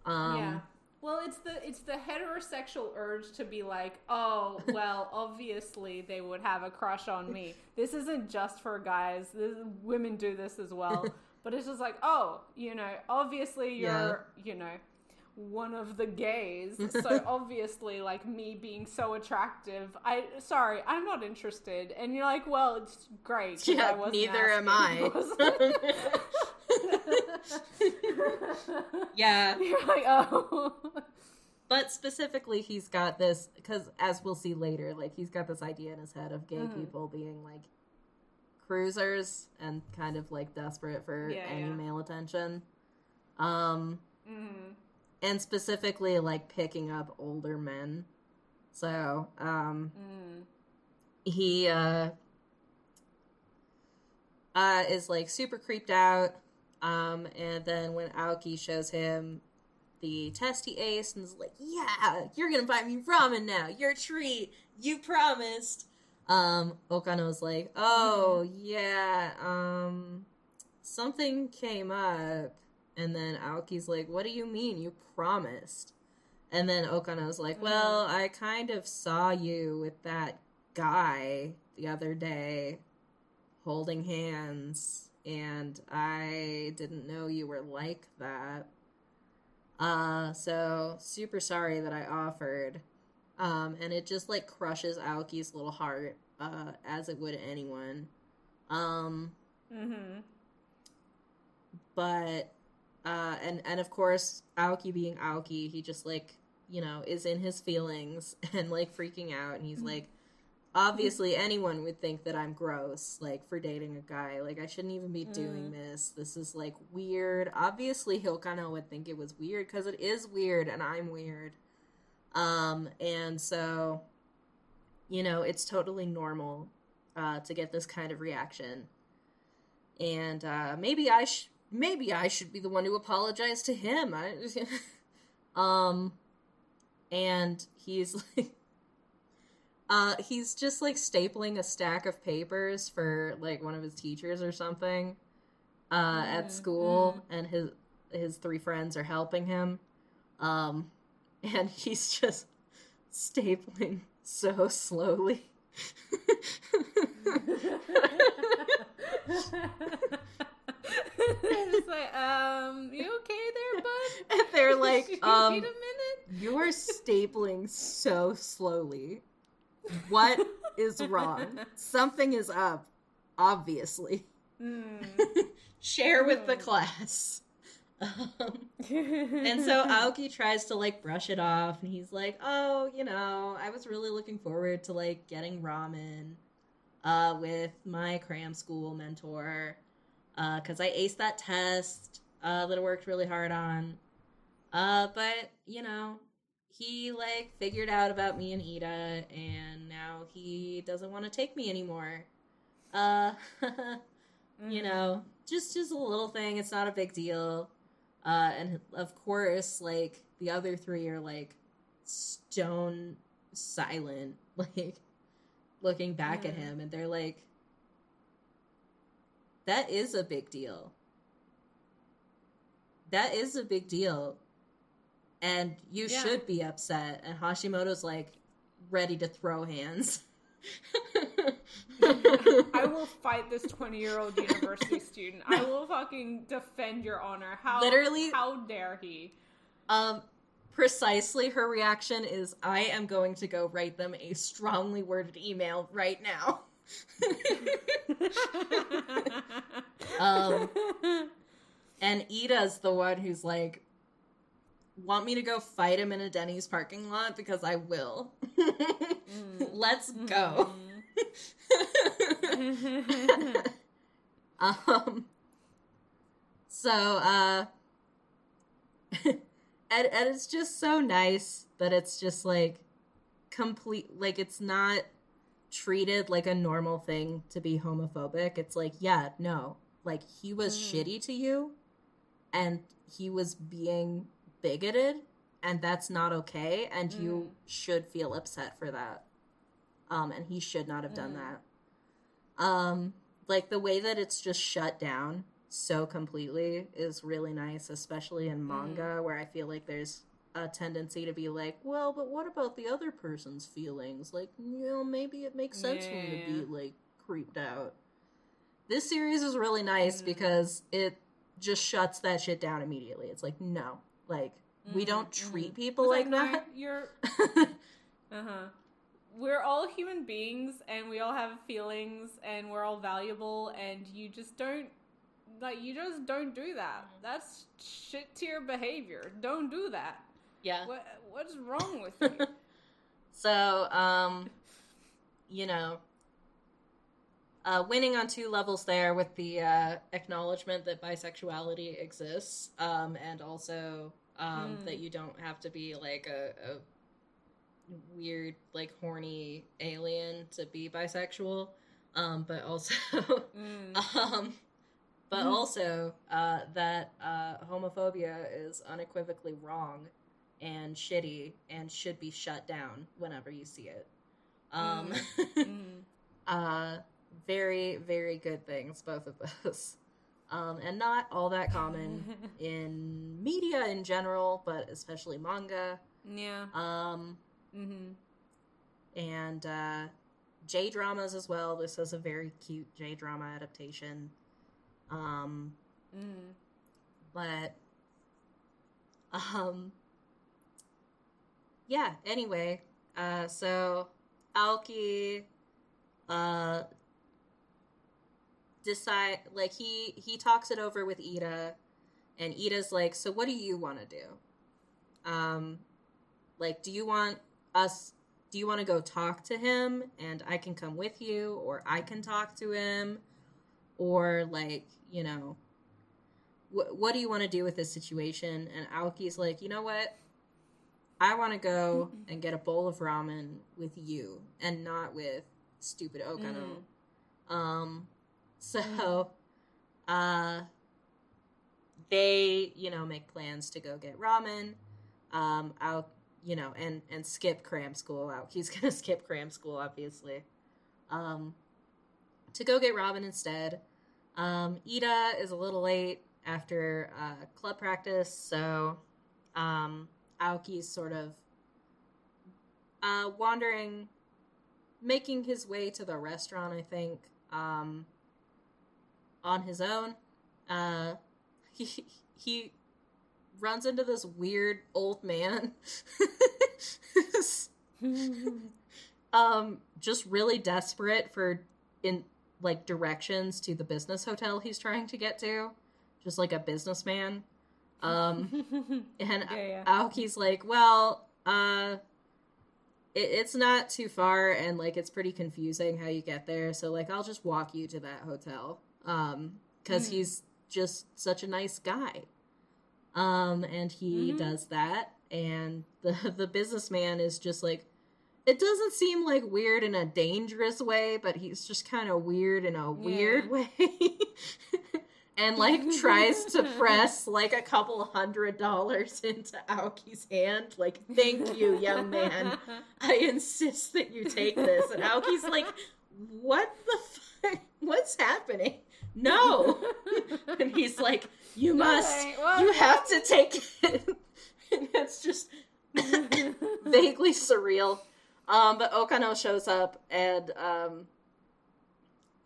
Um, yeah. Well, it's the it's the heterosexual urge to be like, oh, well, obviously they would have a crush on me. This isn't just for guys. This, women do this as well. But it's just like, oh, you know, obviously you're, yeah. you know, one of the gays. So obviously, like, me being so attractive, I sorry, I'm not interested. And you're like, well, it's great. Yeah, I wasn't neither asking, am I. Yeah. You're like, oh. But specifically, he's got this, because as we'll see later, like, he's got this idea in his head of gay mm-hmm. people being, like, cruisers and kind of, like, desperate for yeah, any yeah. male attention. Um. Mm-hmm. And specifically, like, picking up older men. So, um, mm. he, uh, uh, is, like, super creeped out. Um, and then when Aoki shows him the testy ace and is like, yeah, you're gonna buy me ramen now. Your treat. You promised. Um, Okano's like, oh, yeah, um, something came up. And then Aoki's like, what do you mean? You promised. And then Okano's like, well, I kind of saw you with that guy the other day holding hands, and I didn't know you were like that. Uh, so super sorry that I offered. Um, and it just, like, crushes Aoki's little heart, uh, as it would anyone. Um, mm-hmm. But, uh, and, and of course, Aoki being Aoki, he just, like, you know, is in his feelings and, like, freaking out. And he's mm-hmm. like, obviously anyone would think that I'm gross, like, for dating a guy. Like, I shouldn't even be mm. doing this. This is, like, weird. Obviously, Hilkano would think it was weird, because it is weird, and I'm weird. Um, and so, you know, it's totally normal, uh, to get this kind of reaction. And, uh, maybe I, sh- maybe I should be the one to apologize to him. I, um, and he's like, uh, he's just like stapling a stack of papers for like one of his teachers or something, uh, mm-hmm. at school, and his, his three friends are helping him. Um. And he's just stapling so slowly. It's like, um, you okay there, bud? And they're like, um, wait a minute. You're stapling so slowly. What is wrong? Something is up, obviously. Mm. Share mm. with the class. Um, and so Aoki tries to, like, brush it off, and he's like, oh, you know, I was really looking forward to, like, getting ramen uh, with my cram school mentor, because uh, I aced that test uh, that I worked really hard on. Uh, but, you know, he, like, figured out about me and Ida, and now he doesn't want to take me anymore. Uh, you know, just, just a little thing. It's not a big deal. Uh, and of course, like, the other three are, like, stone silent, like, looking back mm. at him, and they're like, that is a big deal. That is a big deal. And you yeah. should be upset. And Hashimoto's, like, ready to throw hands. I will fight this twenty-year-old university student. I will fucking defend your honor. How literally? How dare he? Um, precisely. Her reaction is, "I am going to go write them a strongly worded email right now." um, and Ida's the one who's like, want me to go fight him in a Denny's parking lot? Because I will. mm. Let's go. um. So, uh, and and it's just so nice that it's just like complete. Like, it's not treated like a normal thing to be homophobic. It's like, yeah, no, like, he was mm. shitty to you, and he was being bigoted, and that's not okay, and mm. you should feel upset for that. Um, and he should not have done mm. that. Um, like, the way that it's just shut down so completely is really nice, especially in manga, mm. where I feel like there's a tendency to be like, well, but what about the other person's feelings? Like, you know, maybe it makes sense yeah. for him to be, like, creeped out. This series is really nice mm. because it just shuts that shit down immediately. It's like, no, like, mm. we don't treat mm. people like, like that. No, you're... uh-huh. We're all human beings, and we all have feelings, and we're all valuable, and you just don't, like, you just don't do that. That's shit-tier behavior. Don't do that. Yeah. What, what's wrong with you? So, um, you know, uh, winning on two levels there with the uh, acknowledgement that bisexuality exists, um, and also um, mm. that you don't have to be, like, a... a weird, like, horny alien to be bisexual, um but also mm. um But mm-hmm. also uh, that uh, homophobia is unequivocally wrong and shitty and should be shut down whenever you see it. Um, mm-hmm. uh, very, very good things, both of those. Um, and not all that common in media in general, but especially manga. Yeah. Um, mm-hmm. And uh, J-dramas as well. This is a very cute J-drama adaptation. Um, mm. but, um, yeah, anyway, uh, so Aoki, uh, decide, like, he, he talks it over with Ida, and Ida's like, so what do you want to do? Um, like, do you want us, do you want to go talk to him, and I can come with you, or I can talk to him? Or, like, you know, wh- what do you want to do with this situation? And Aoki's like, you know what? I want to go mm-hmm. and get a bowl of ramen with you and not with stupid Okano. Mm. Um, so mm. uh, they, you know, make plans to go get ramen. Um, Aoki, you know, and, and skip cram school. Aoki's going to skip cram school, obviously. Um, to go get ramen instead. Um, Ida is a little late after uh, club practice, so um, Aoki's sort of uh, wandering, making his way to the restaurant, I think, um, on his own. Uh, he, he runs into this weird old man. um, just really desperate for, in like, directions to the business hotel he's trying to get to, just like a businessman. Um, and yeah, yeah. Aoki's like, well, uh, it, it's not too far, and, like, it's pretty confusing how you get there, so, like, I'll just walk you to that hotel, um, because mm. he's just such a nice guy. Um, and he mm-hmm. does that, and the the businessman is just like, it doesn't seem, like, weird in a dangerous way, but he's just kind of weird in a weird yeah. way. And, like, tries to press, like, a couple hundred dollars into Aoki's hand. Like, thank you, young man. I insist that you take this. And Aoki's like, what the fuck? What's happening? No. And he's like, you must. Okay, well, you have to take it. And it's just vaguely surreal. Um, but Okano shows up and, um,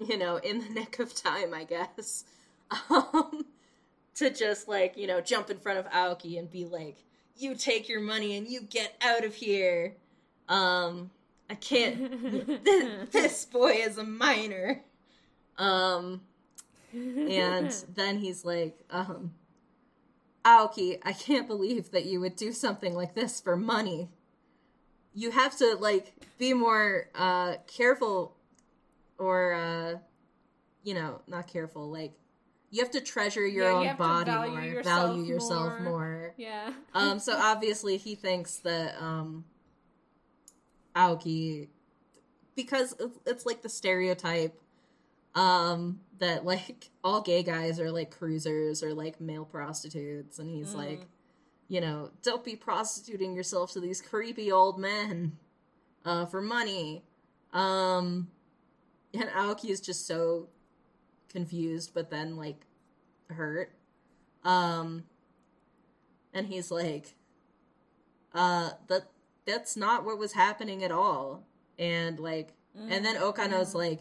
you know, in the nick of time, I guess, um, to just, like, you know, jump in front of Aoki and be like, you take your money and you get out of here. Um, I can't, this, this boy is a minor. Um, and then he's like, um, Aoki, I can't believe that you would do something like this for money. You have to, like, be more uh, careful or, uh, you know, not careful. Like, you have to treasure your yeah, own you body value more, yourself value yourself more. more. Yeah. Um, so, obviously, he thinks that um, Aoki, because it's, it's, like, the stereotype um, that, like, all gay guys are, like, cruisers or, like, male prostitutes. And he's mm. like, you know, don't be prostituting yourself to these creepy old men uh, for money. Um, and Aoki is just so confused, but then, like, hurt. Um, and he's like, uh, that that's not what was happening at all. And, like, mm-hmm. and then Okano's like,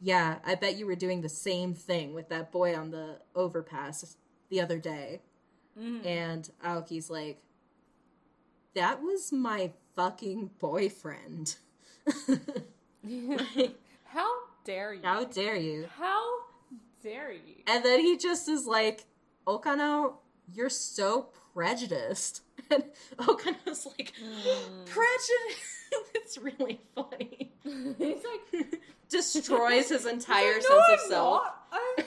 yeah, I bet you were doing the same thing with that boy on the overpass the other day. Mm. And Aoki's like, that was my fucking boyfriend. Like, how dare you? How dare you? How dare you? And then he just is like, Okano, you're so prejudiced. And Okano's like, mm. prejudice? It's really funny. He's like, destroys his entire like, no, sense I'm of self. Not. I'm...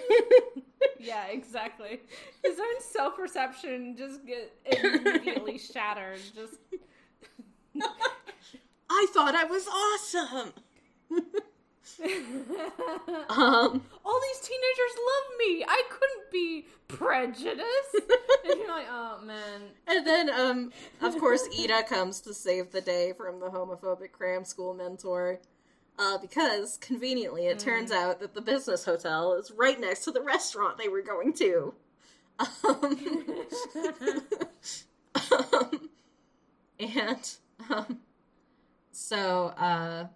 Yeah, exactly. His own self-perception just get immediately shattered. Just, I thought I was awesome. um, all these teenagers love me. I couldn't be prejudiced. And you're like, oh man. And then, um, of course, Ida comes to save the day from the homophobic cram school mentor. Uh, because, conveniently, it mm. turns out that the business hotel is right next to the restaurant they were going to. Um, um, and, um, so, uh,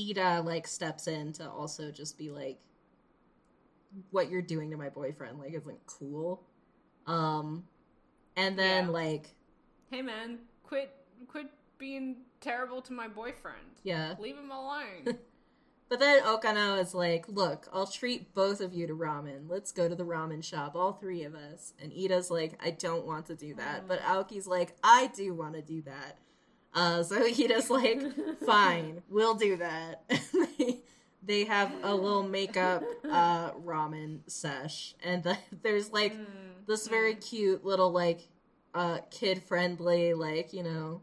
Ida, like, steps in to also just be like, what you're doing to my boyfriend, like, isn't cool. Um, and then, yeah. like... Hey, man, quit, quit being... terrible to my boyfriend. Yeah. Leave him alone. But then Okano is like, look, I'll treat both of you to ramen. Let's go to the ramen shop, all three of us. And Ida's like, I don't want to do that. Oh. But Aoki's like, I do want to do that. Uh, so Ida's like, fine, we'll do that. they, they have a little makeup uh, ramen sesh. And the, there's like mm. this very cute little like uh, kid-friendly, like, you know,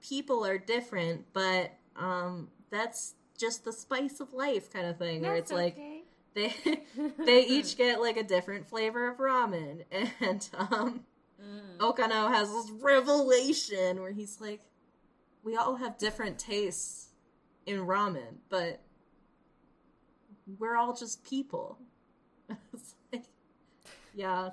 people are different, but um, that's just the spice of life kind of thing. That's where it's like okay. they they each get like a different flavor of ramen, and um, mm. Okano has this revelation where he's like, "We all have different tastes in ramen, but we're all just people." It's like, yeah.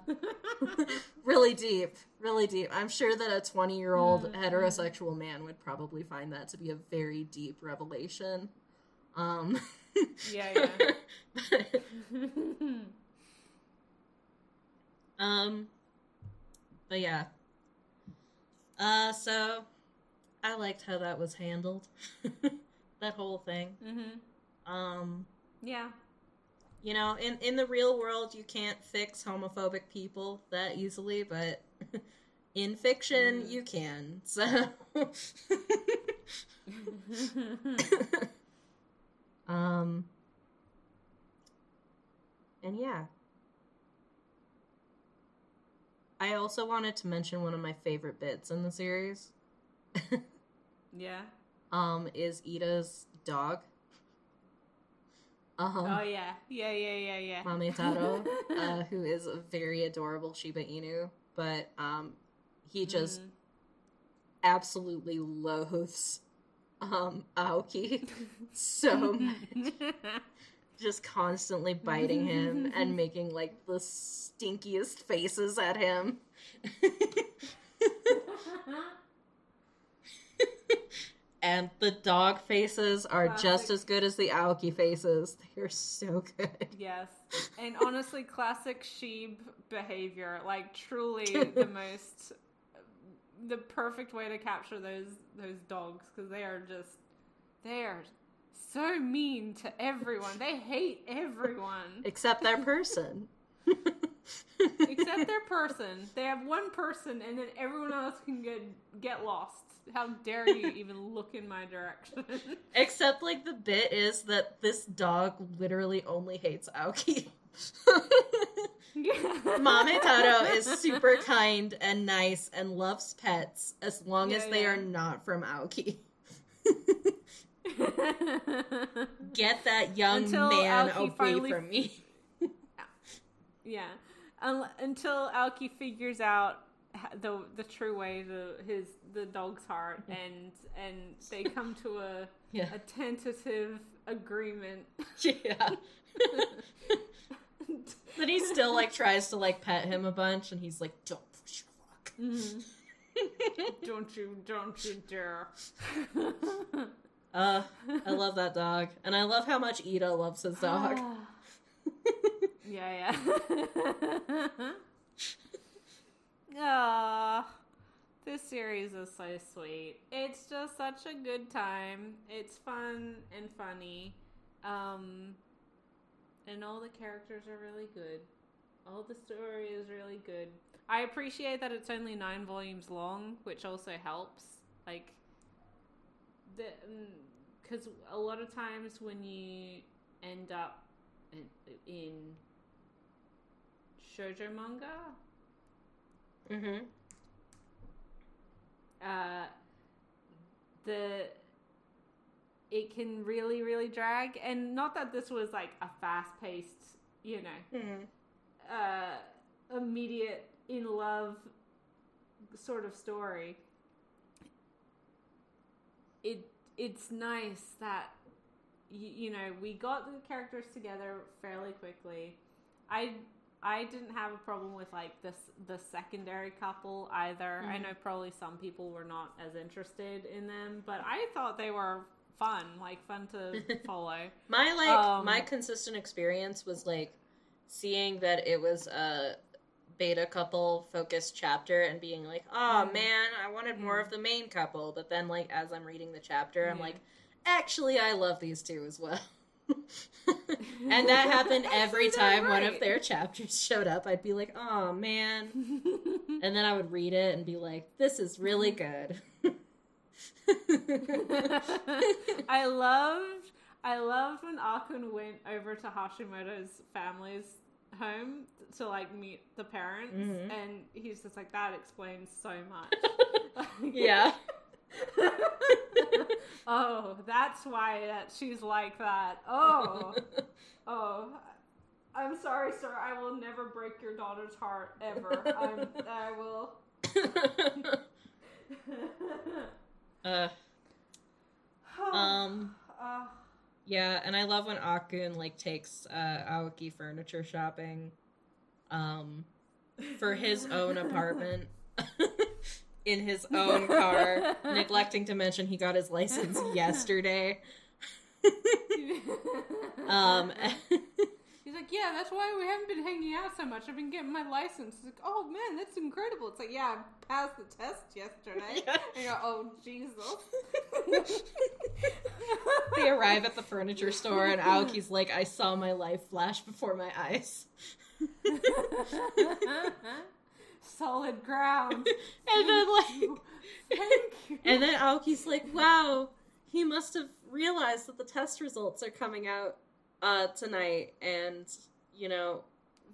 Really deep. Really deep. I'm sure that a twenty-year-old mm-hmm. heterosexual man would probably find that to be a very deep revelation. Um, yeah, yeah. But, um, but yeah. Uh, so, I liked how that was handled. That whole thing. Mm-hmm. Um, yeah. You know, in, in the real world, you can't fix homophobic people that easily, but in fiction, mm. you can. So, um, and yeah, I also wanted to mention one of my favorite bits in the series. Yeah, um, is Ida's dog. Um, oh yeah, yeah, yeah, yeah, yeah. Mametaro, uh, who is a very adorable Shiba Inu, but um, he just mm. absolutely loathes um, Aoki so much. Just constantly biting him and making like the stinkiest faces at him. And the dog faces are classic. Just as good as the Aoki faces. They are so good. Yes. And honestly, classic Sheeb behavior. Like, truly the most... the perfect way to capture those those dogs. Because they are just... they are so mean to everyone. They hate everyone. Except their person. Except their person. They have one person, and then everyone else can get get lost. How dare you even look in my direction? Except, like, the bit is that this dog literally only hates Aoki. Mametaro is super kind and nice and loves pets as long yeah, as they yeah. are not from Aoki. Get that young Until man Aoki away finally... from me. Yeah. Um, until Aoki figures out the the true way to his the dog's heart, and and they come to a yeah. a tentative agreement. Yeah. But he still like tries to like pet him a bunch, and he's like, "Don't push your luck. Mm-hmm. don't you, don't you dare." uh, I love that dog, and I love how much Ida loves his dog. Yeah, yeah. Ah, this series is so sweet. It's just such a good time. It's fun and funny. Um, and all the characters are really good. All the story is really good. I appreciate that it's only nine volumes long, which also helps. Like, the because a lot of times when you end up in, in shoujo manga... Mm-hmm. Uh, the it can really, really drag. And not that this was like a fast-paced, you know, mm. uh, immediate in love sort of story. It it's nice that you, you know, we got the characters together fairly quickly. I I didn't have a problem with like this the secondary couple either. Mm. I know probably some people were not as interested in them, but I thought they were fun, like fun to follow. my like um, my consistent experience was like seeing that it was a beta couple focused chapter and being like, oh man, I wanted more of the main couple, but then like as I'm reading the chapter, I'm yeah. like, actually I love these two as well. And that happened every time right. one of their chapters showed up. I'd be like, oh man. And then I would read it and be like, this is really good. I loved I loved when Akkun went over to Hashimoto's family's home to like meet the parents, mm-hmm. and he's just like, that explains so much. Yeah. Oh, that's why that she's like that. Oh, oh, I'm sorry, sir. I will never break your daughter's heart ever. I'm, I will. uh, um. Uh. Yeah, and I love when Akkun, like, takes uh, Aoki furniture shopping um, for his own apartment in his own car, neglecting to mention he got his license yesterday. um, He's like, yeah, that's why we haven't been hanging out so much. I've been getting my license. He's like, oh, man, that's incredible. It's like, yeah, I passed the test yesterday. Yeah. And you go, oh, Jesus. They arrive at the furniture store, and Aoki's like, I saw my life flash before my eyes. Solid ground. And then, like, you. Thank you. And then Aoki's like, wow, he must have realized that the test results are coming out uh, tonight, and, you know,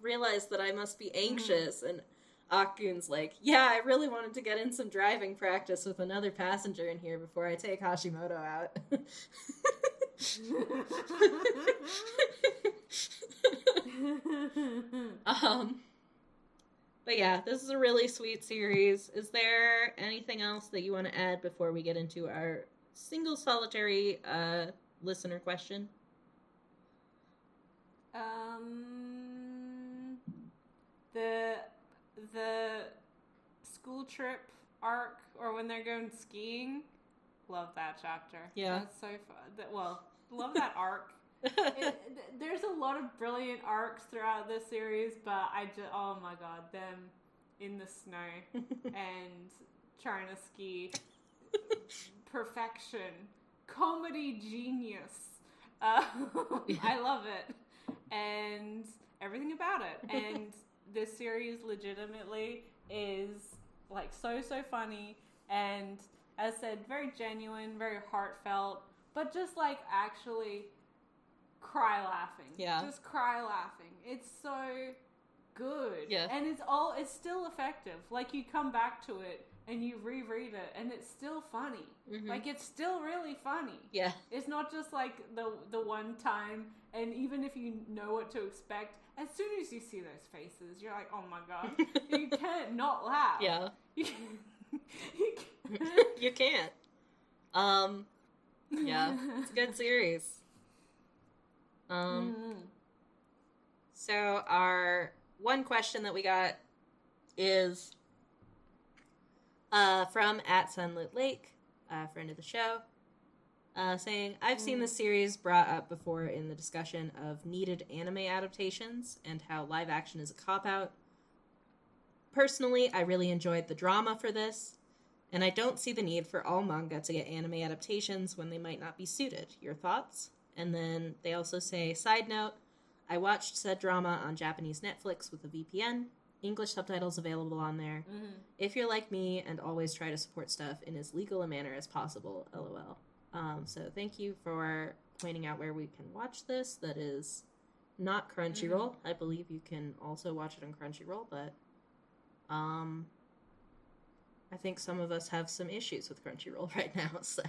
realized that I must be anxious. And Akkun's like, yeah, I really wanted to get in some driving practice with another passenger in here before I take Hashimoto out. um, but yeah, this is a really sweet series. Is there anything else that you want to add before we get into our single solitary uh, listener question? Um, the... The school trip arc, or when they're going skiing, love that chapter. Yeah. That's so fun. That, well, love that arc. It, there's a lot of brilliant arcs throughout this series, but I just, oh my god, them in the snow and trying to ski. Perfection. Comedy genius. Um, yeah. I love it. And everything about it. And this series legitimately is like so, so funny, and as said, very genuine, very heartfelt, but just like actually cry laughing. Yeah. Just cry laughing. It's so good. Yeah. And it's all, it's still effective. Like you come back to it and you reread it and it's still funny. Mm-hmm. Like it's still really funny. Yeah. It's not just like the the one time, and even if you know what to expect, as soon as you see those faces, you're like, oh my god. You can't not laugh. Yeah. You can't. You can't. You can't. Um Yeah. It's a good series. Um mm-hmm. So our one question that we got is Uh, from at Sunlit Lake, a friend of the show, uh, saying, I've seen this series brought up before in the discussion of needed anime adaptations and how live action is a cop-out. Personally, I really enjoyed the drama for this, and I don't see the need for all manga to get anime adaptations when they might not be suited. Your thoughts? And then they also say, side note, I watched said drama on Japanese Netflix with a V P N. English subtitles available on there. Mm-hmm. If you're like me and always try to support stuff in as legal a manner as possible, lol. Um, so thank you for pointing out where we can watch this. That is not Crunchyroll. Mm-hmm. I believe you can also watch it on Crunchyroll, but um, I think some of us have some issues with Crunchyroll right now, so.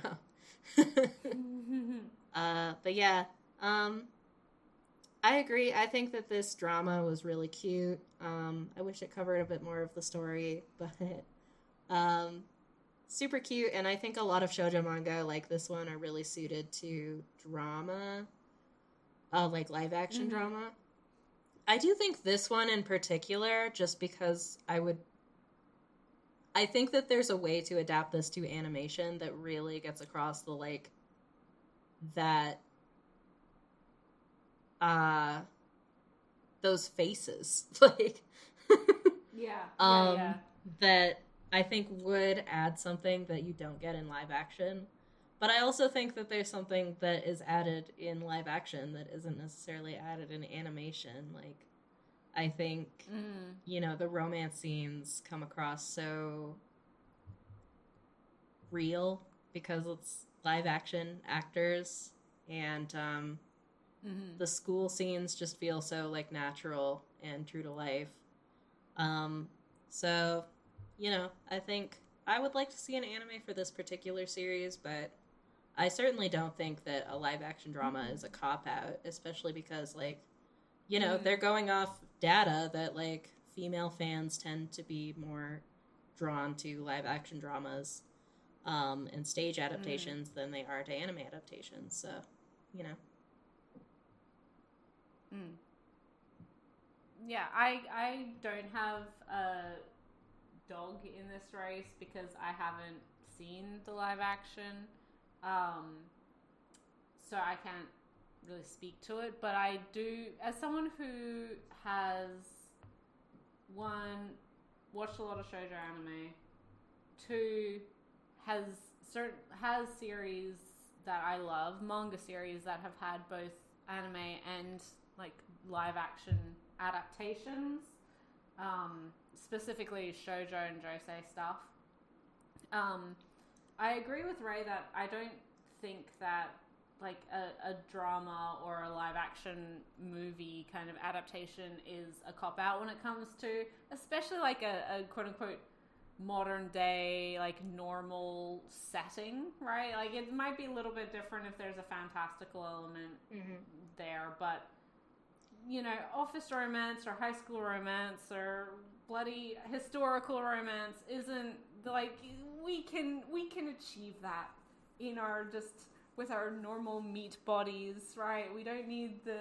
Uh, but yeah, um, I agree. I think that this drama was really cute. Um, I wish it covered a bit more of the story, but um, super cute. And I think a lot of shoujo manga like this one are really suited to drama, uh, like live action mm-hmm. drama. I do think this one in particular, just because I would, I think that there's a way to adapt this to animation that really gets across the, like, that, uh, those faces, like, yeah, um, yeah, yeah, that I think would add something that you don't get in live action. But I also think that there's something that is added in live action that isn't necessarily added in animation. Like, I think, mm. you know, the romance scenes come across so real because it's live action actors, and um, mm-hmm. the school scenes just feel so, like, natural and true to life. Um, so, you know, I think I would like to see an anime for this particular series, but I certainly don't think that a live-action drama is a cop-out, especially because, like, you know, mm. they're going off data that, like, female fans tend to be more drawn to live-action dramas um, and stage adaptations mm. than they are to anime adaptations, so, you know. Mm. Yeah, I, I don't have a dog in this race because I haven't seen the live-action. Um, so I can't really speak to it, but I do, as someone who has, one, watched a lot of shoujo anime, two, has certain, has series that I love, manga series that have had both anime and, like, live action adaptations, um, specifically shoujo and josei stuff, um, I agree with Ray that I don't think that, like, a, a drama or a live-action movie kind of adaptation is a cop-out when it comes to, especially, like, a, a quote-unquote modern-day, like, normal setting, right? Like, it might be a little bit different if there's a fantastical element mm-hmm. there, but, you know, office romance or high school romance or bloody historical romance isn't, like, we can we can achieve that in our, just with our normal meat bodies, right? We don't need the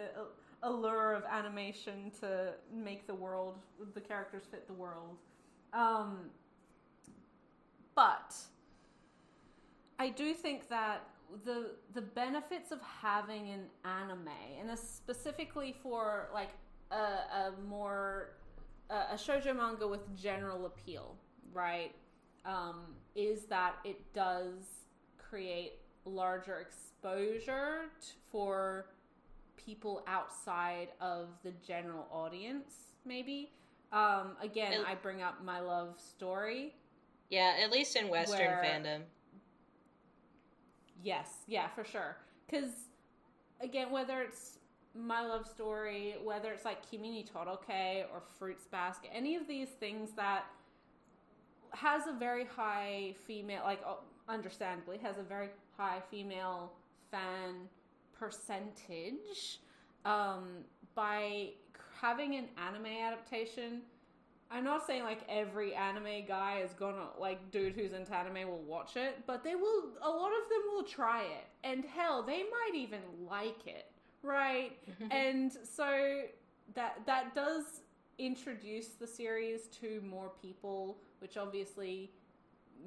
allure of animation to make the world, the characters fit the world. Um, but I do think that the the benefits of having an anime, and specifically for, like, a, a more a, a shoujo manga with general appeal, right? Um, is that it does create larger exposure t- for people outside of the general audience, maybe. Um, again, it, I bring up My Love Story. Yeah, at least in Western where, fandom. Yes, yeah, for sure. Because, again, whether it's My Love Story, whether it's like Kimi ni Todoke or Fruits Basket, any of these things that has a very high female, like, understandably, has a very high female fan percentage. Um, by having an anime adaptation, I'm not saying, like, every anime guy is gonna, like, dude who's into anime will watch it, but they will, a lot of them will try it. And hell, they might even like it, right? And so that that does introduce the series to more people, which obviously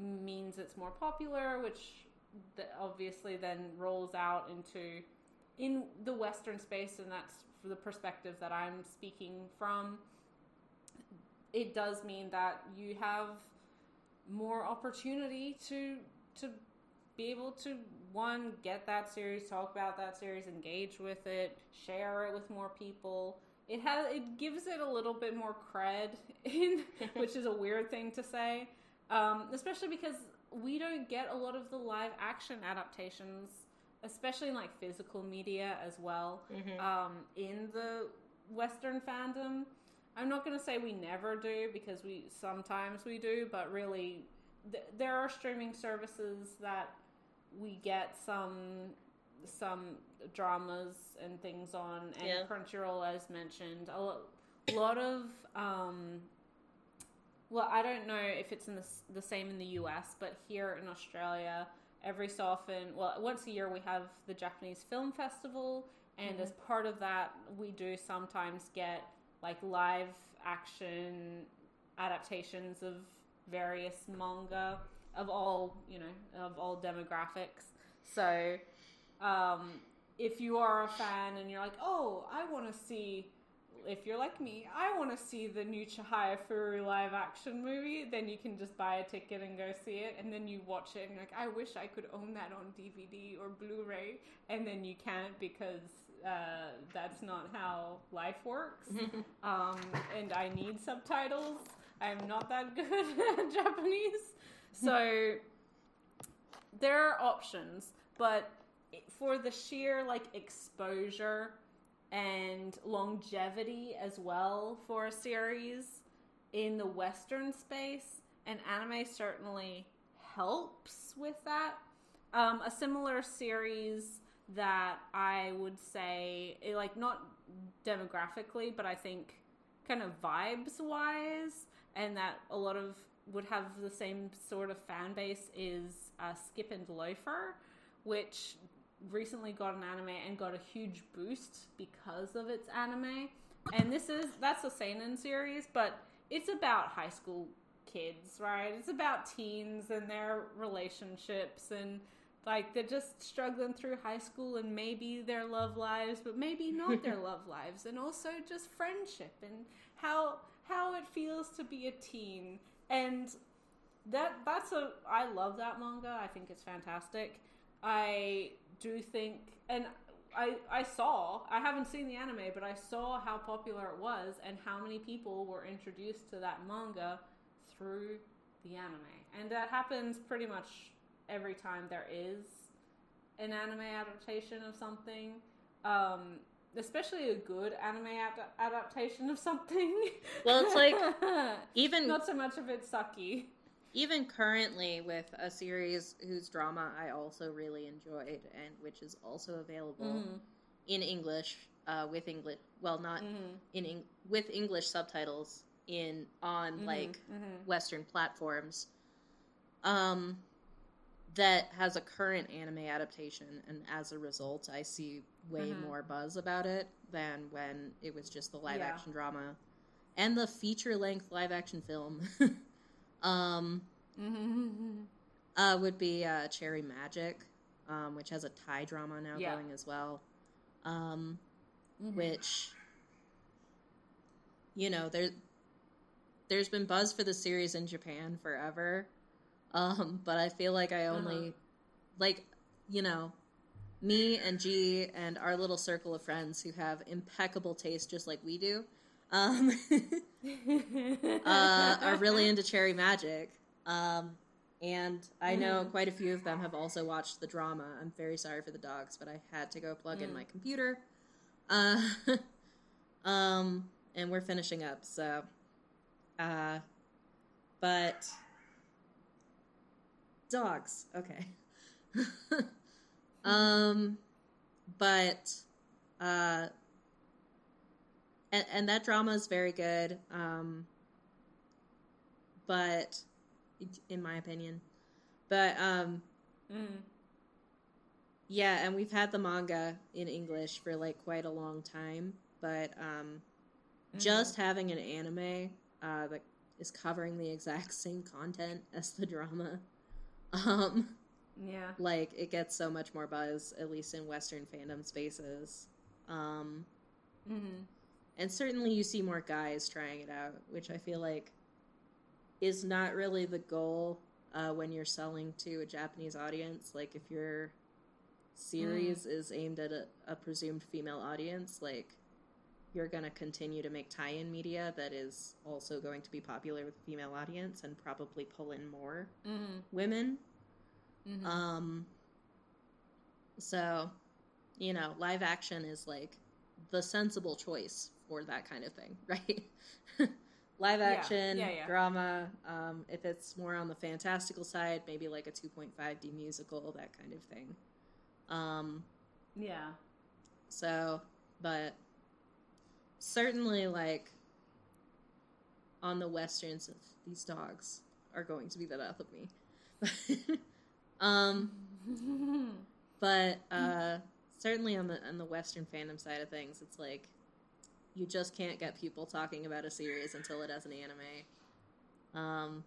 means it's more popular, which th- obviously then rolls out into, in the Western space, and that's the perspective that I'm speaking from. It does mean that you have more opportunity to to be able to, one, get that series, talk about that series, engage with it, share it with more people. It has, it gives it a little bit more cred, in, which is a weird thing to say, um, especially because we don't get a lot of the live action adaptations, especially in, like, physical media as well, mm-hmm. um, in the Western fandom. I'm not going to say we never do, because we sometimes we do, but really th- there are streaming services that we get some some dramas and things on, and yeah. Crunchyroll, as mentioned. A lo- lot of, um, well, I don't know if it's in the, the same in the U S, but here in Australia, every so often, well, once a year we have the Japanese Film Festival, and mm-hmm. as part of that, we do sometimes get, like, live action adaptations of various manga of all, you know, of all demographics. So, um, if you are a fan and you're like, oh, I want to see, if you're like me, I want to see the new Chihaya Furu live action movie, then you can just buy a ticket and go see it. And then you watch it and you're like, I wish I could own that on D V D or Blu-ray. And then you can't, because uh, that's not how life works. um, and I need subtitles. I'm not that good at Japanese. So there are options, but for the sheer, like, exposure and longevity as well for a series in the Western space, and anime certainly helps with that. Um, a similar series that I would say, like, not demographically, but I think kind of vibes-wise, and that a lot of would have the same sort of fan base is uh, Skip and Loafer, which recently got an anime and got a huge boost because of its anime. And this is, that's a seinen series, but it's about high school kids, right? It's about teens and their relationships, and like they're just struggling through high school, and maybe their love lives, but maybe not their love lives, and also just friendship and how how it feels to be a teen. And that that's a I love that manga. I think it's fantastic. I do think, and I I saw, I haven't seen the anime, but I saw how popular it was and how many people were introduced to that manga through the anime. And that happens pretty much every time there is an anime adaptation of something, um, especially a good anime ad- adaptation of something. Well, it's like, even... not so much of it sucky. Even currently with a series whose drama I also really enjoyed, and which is also available mm-hmm. in English, uh, with English, well, not mm-hmm. in, Eng- with English subtitles in, on, mm-hmm. like, mm-hmm. Western platforms, um... that has a current anime adaptation, and as a result, I see way mm-hmm. more buzz about it than when it was just the live-action yeah. drama. And the feature-length live-action film um, mm-hmm. uh, would be uh, Cherry Magic, um, which has a Thai drama now yeah. going as well, um, mm-hmm. which, you know, there, there's been buzz for the series in Japan forever. Um, but I feel like I only, uh-huh. like, you know, me and Gee and our little circle of friends who have impeccable taste just like we do, um, uh, are really into Cherry Magic. Um, and I know mm. quite a few of them have also watched the drama. I'm very sorry for the dogs, but I had to go plug mm. in my computer. Uh, um, and we're finishing up, so, uh, but... dogs. Okay. um, but, uh, and, and that drama is very good. Um, but in my opinion, but, um, mm. yeah. And we've had the manga in English for like quite a long time, but, um, mm. just having an anime, uh, that is covering the exact same content as the drama. Um, yeah. Like, it gets so much more buzz, at least in Western fandom spaces. Um, mm-hmm. And certainly you see more guys trying it out, which I feel like is not really the goal uh, when you're selling to a Japanese audience. Like, if your series mm. is aimed at a, a presumed female audience, like, you're going to continue to make tie-in media that is also going to be popular with the female audience and probably pull in more mm-hmm. women. Mm-hmm. Um, so, you know, live action is, like, the sensible choice for that kind of thing, right? Live action, yeah. Yeah, yeah. drama, um, if it's more on the fantastical side, maybe, like, a two point five D musical, that kind of thing. Um, Yeah. So, but certainly, like, on the western stuff, these dogs are going to be the death of me. um, but uh, certainly on the on the western fandom side of things, it's like you just can't get people talking about a series until it has an anime, um,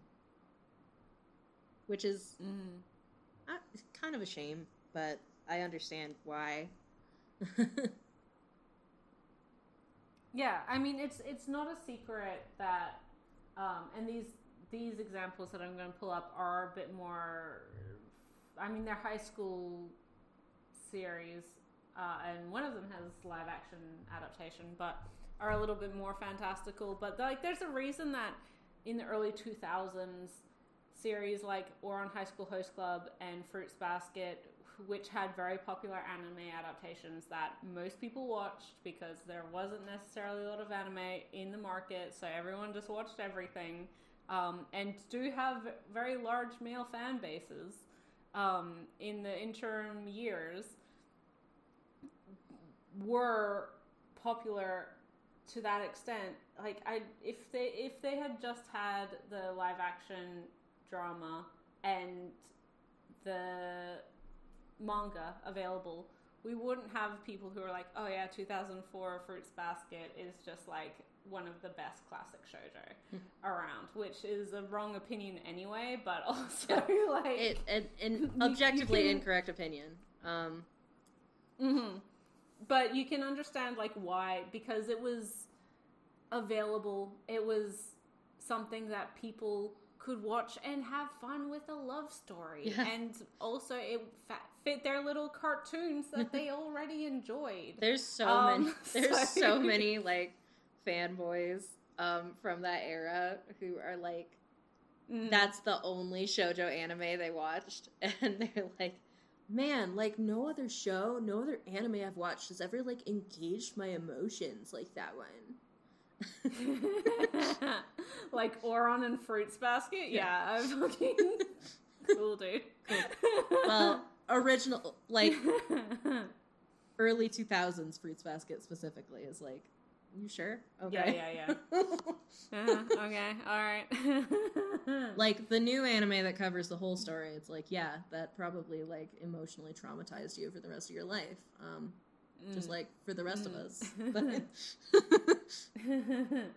which is mm. uh, kind of a shame. But I understand why. Yeah, I mean, it's it's not a secret that, um, and these these examples that I'm going to pull up are a bit more. I mean, they're high school series, uh, and one of them has live action adaptation, but are a little bit more fantastical. But like, there's a reason that in the early two thousands, series like Ouran High School Host Club and Fruits Basket, which had very popular anime adaptations that most people watched because there wasn't necessarily a lot of anime in the market, so everyone just watched everything, um, and do have very large male fan bases um, in the interim years, were popular to that extent. Like, I, if they if they had just had the live action drama and the manga available, we wouldn't have people who are like, oh yeah, two thousand four Fruits Basket is just like one of the best classic shoujo around, which is a wrong opinion anyway, but also like it, it, an objectively you, you can, incorrect opinion. Um, mm-hmm. But you can understand like why, because it was available, it was something that people could watch and have fun with a love story, yeah. And also it fa- fit their little cartoons that they already enjoyed. There's so um, many. There's so, so many like fanboys um, from that era who are like, mm. that's the only shoujo anime they watched, and they're like, man, like no other show, no other anime I've watched has ever like engaged my emotions like that one. Like Ouran and Fruits Basket, yeah, yeah. I'm fucking cool, dude. Cool. Well, original, like early two thousands Fruits Basket specifically is like, you sure? Okay, yeah, yeah, yeah. uh-huh. Okay, all right. Like the new anime that covers the whole story, it's like, yeah, that probably like emotionally traumatized you for the rest of your life. Um, just like for the rest mm. of us.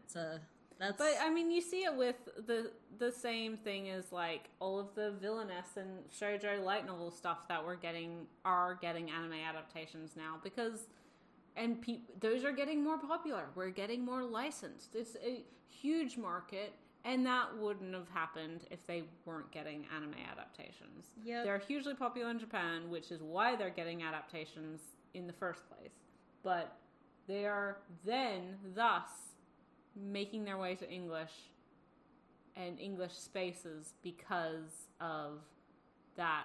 So that's... But I mean, you see it with the the same thing as like all of the villainess and shoujo light novel stuff that we're getting are getting anime adaptations now, because and pe- those are getting more popular. We're getting more licensed. It's a huge market, and that wouldn't have happened if they weren't getting anime adaptations. Yep. They're hugely popular in Japan, which is why they're getting adaptations in the first place, but they are then thus making their way to English and English spaces because of that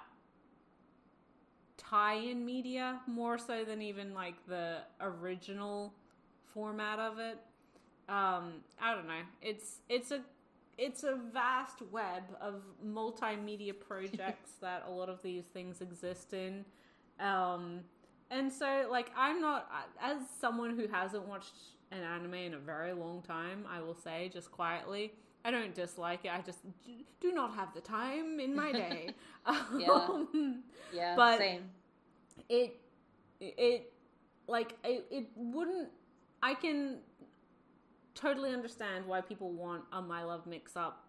tie-in media, more so than even like the original format of it. Um, I don't know. It's it's a it's a vast web of multimedia projects that a lot of these things exist in. Um, And so, like, I'm not, as someone who hasn't watched an anime in a very long time, I will say, just quietly, I don't dislike it. I just do not have the time in my day. Yeah, um, yeah, but same. It, it, like, it, it wouldn't, I can totally understand why people want a My Love Mix Up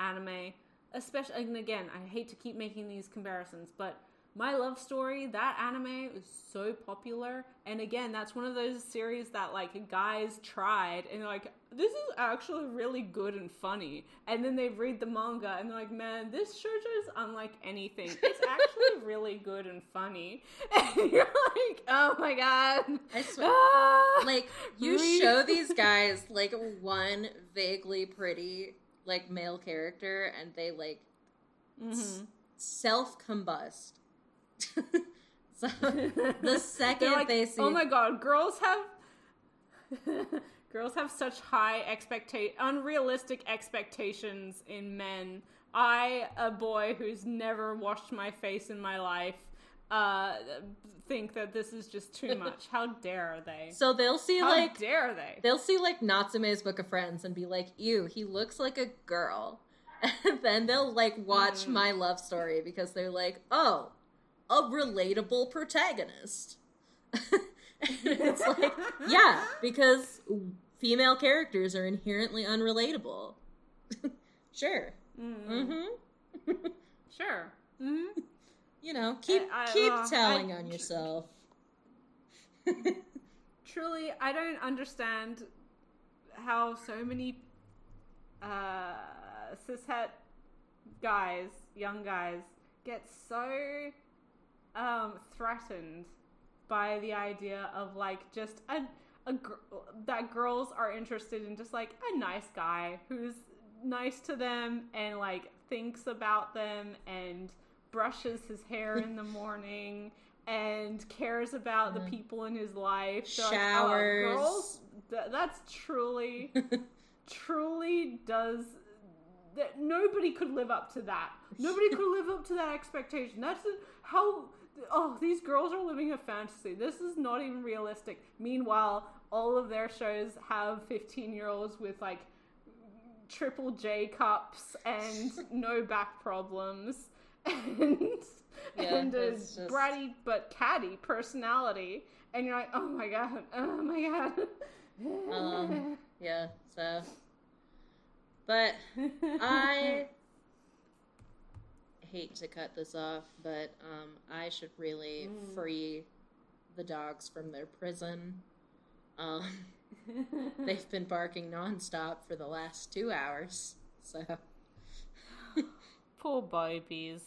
anime, especially, and again, I hate to keep making these comparisons, but My Love Story, that anime is so popular. And again, that's one of those series that, like, guys tried and they're like, this is actually really good and funny. And then they read the manga and they're like, man, this shoujo is unlike anything. It's actually really good and funny. And you're like, oh my god. I swear. Ah, like, you please. Show these guys, like, one vaguely pretty, like, male character and they, like, mm-hmm. s- self-combust. So the second like, they see, oh my god, girls have girls have such high expecta- unrealistic expectations in men. I, a boy who's never washed my face in my life, uh, think that this is just too much. How dare they? So they'll see How like... How dare they? They'll see like Natsume's Book of Friends and be like, ew, he looks like a girl. And then they'll like watch mm. My Love Story because they're like, oh, a relatable protagonist. It's like, yeah, because female characters are inherently unrelatable. Sure. Mm. Mm-hmm. Sure. Mm-hmm. You know, keep I, I, keep uh, telling I, on yourself. Truly, I don't understand how so many uh, cishet guys, young guys, get so um, threatened by the idea of like just a a gr- that girls are interested in just like a nice guy who's nice to them and like thinks about them and brushes his hair in the morning and cares about mm. the people in his life. So showers. Like, oh, girls, th- that's truly, truly does. Th- nobody could live up to that. Nobody could live up to that expectation. That's a, how. Oh, these girls are living a fantasy. This is not even realistic. Meanwhile, all of their shows have fifteen-year-olds with like triple J cups and no back problems. and, yeah, and a just... bratty but catty personality, and you're like, oh my god, oh my god. um, yeah, so. But I hate to cut this off, but um, I should really mm. free the dogs from their prison. Um, they've been barking nonstop for the last two hours, so. Poor babies.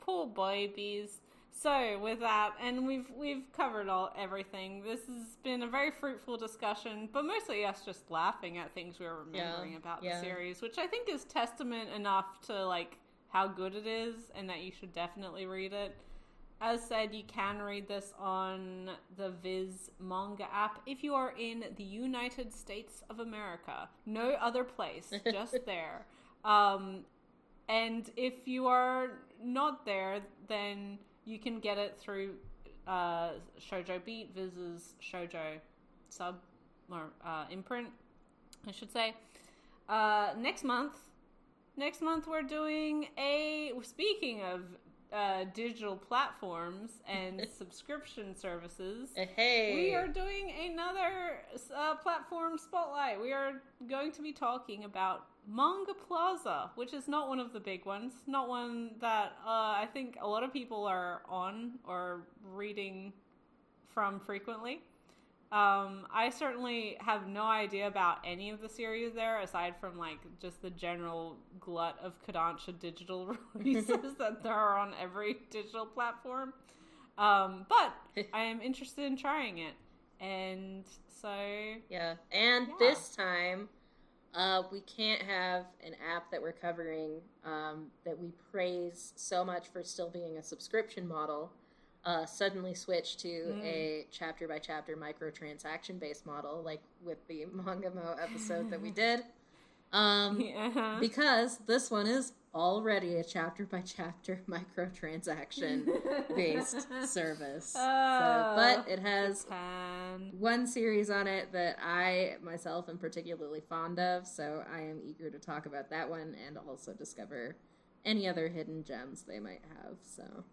Poor babies. So with that, and we've we've covered all everything. This has been a very fruitful discussion, but mostly us just laughing at things we were remembering yeah, about yeah. the series, which I think is testament enough to like how good it is and that you should definitely read it. As said, you can read this on the Viz manga app if you are in the United States of America. No other place, just there. Um And if you are not there, then you can get it through uh, Shoujo Beat, Viz's Shoujo sub, or uh, imprint, I should say. Uh, next month, next month we're doing a, speaking of uh, digital platforms and subscription services, hey. we are doing another uh, platform spotlight. We are going to be talking about Manga Plaza, which is not one of the big ones, not one that uh, I think a lot of people are on or reading from frequently. Um, I certainly have no idea about any of the series there, aside from like just the general glut of Kodansha digital releases that there are on every digital platform. Um, but I am interested in trying it, and so yeah. And yeah. this time. Uh, we can't have an app that we're covering um, that we praise so much for still being a subscription model uh, suddenly switch to mm. a chapter-by-chapter microtransaction-based model, like with the Mangamo episode that we did. Um, yeah. Because this one is already a chapter-by-chapter microtransaction-based service. Oh, so, but it has Japan. one series on it that I, myself, am particularly fond of, so I am eager to talk about that one and also discover any other hidden gems they might have. So,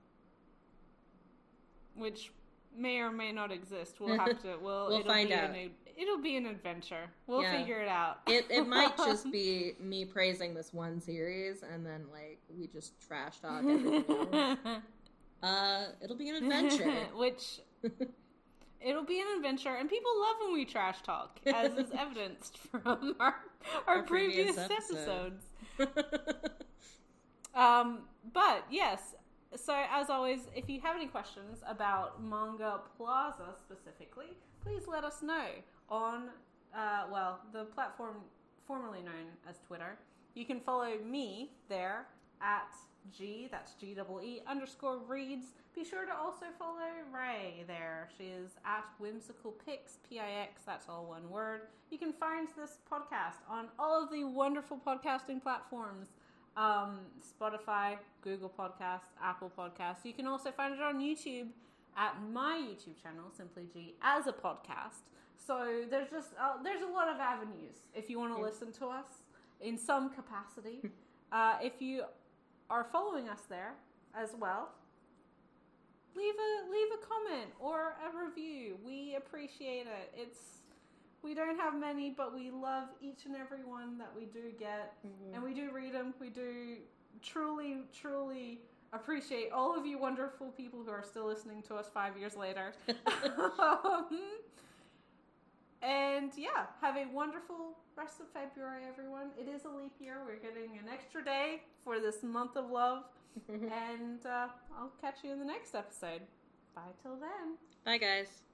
which may or may not exist. We'll have to... We'll, we'll it'll find be out. An, it'll be an adventure. We'll yeah. figure it out. It it might just be me praising this one series and then, like, we just trash talk everything. uh, it'll be an adventure. Which... It'll be an adventure, and people love when we trash talk, as is evidenced from our, our, our previous, previous episode. episodes. um, But, yes... So, as always, if you have any questions about Manga Plaza specifically, please let us know on, uh, well, the platform formerly known as Twitter. You can follow me there at G, that's G-double-E underscore reads. Be sure to also follow Ray there. She is at Whimsical Picks, P I X, that's all one word. You can find this podcast on all of the wonderful podcasting platforms. um, Spotify, Google Podcasts, Apple Podcasts. You can also find it on YouTube at my YouTube channel, Simply Gee, as a podcast. So there's just uh, there's a lot of avenues if you want to yeah. listen to us in some capacity. uh, if you are following us there as well, leave a leave a comment or a review. We appreciate it. It's we don't have many, but we love each and every one that we do get, mm-hmm. and we do read them. We do truly, truly appreciate all of you wonderful people who are still listening to us five years later. um, and yeah, have a wonderful rest of February, everyone. It is a leap year. We're getting an extra day for this month of love. and uh, I'll catch you in the next episode. Bye till then. Bye, guys.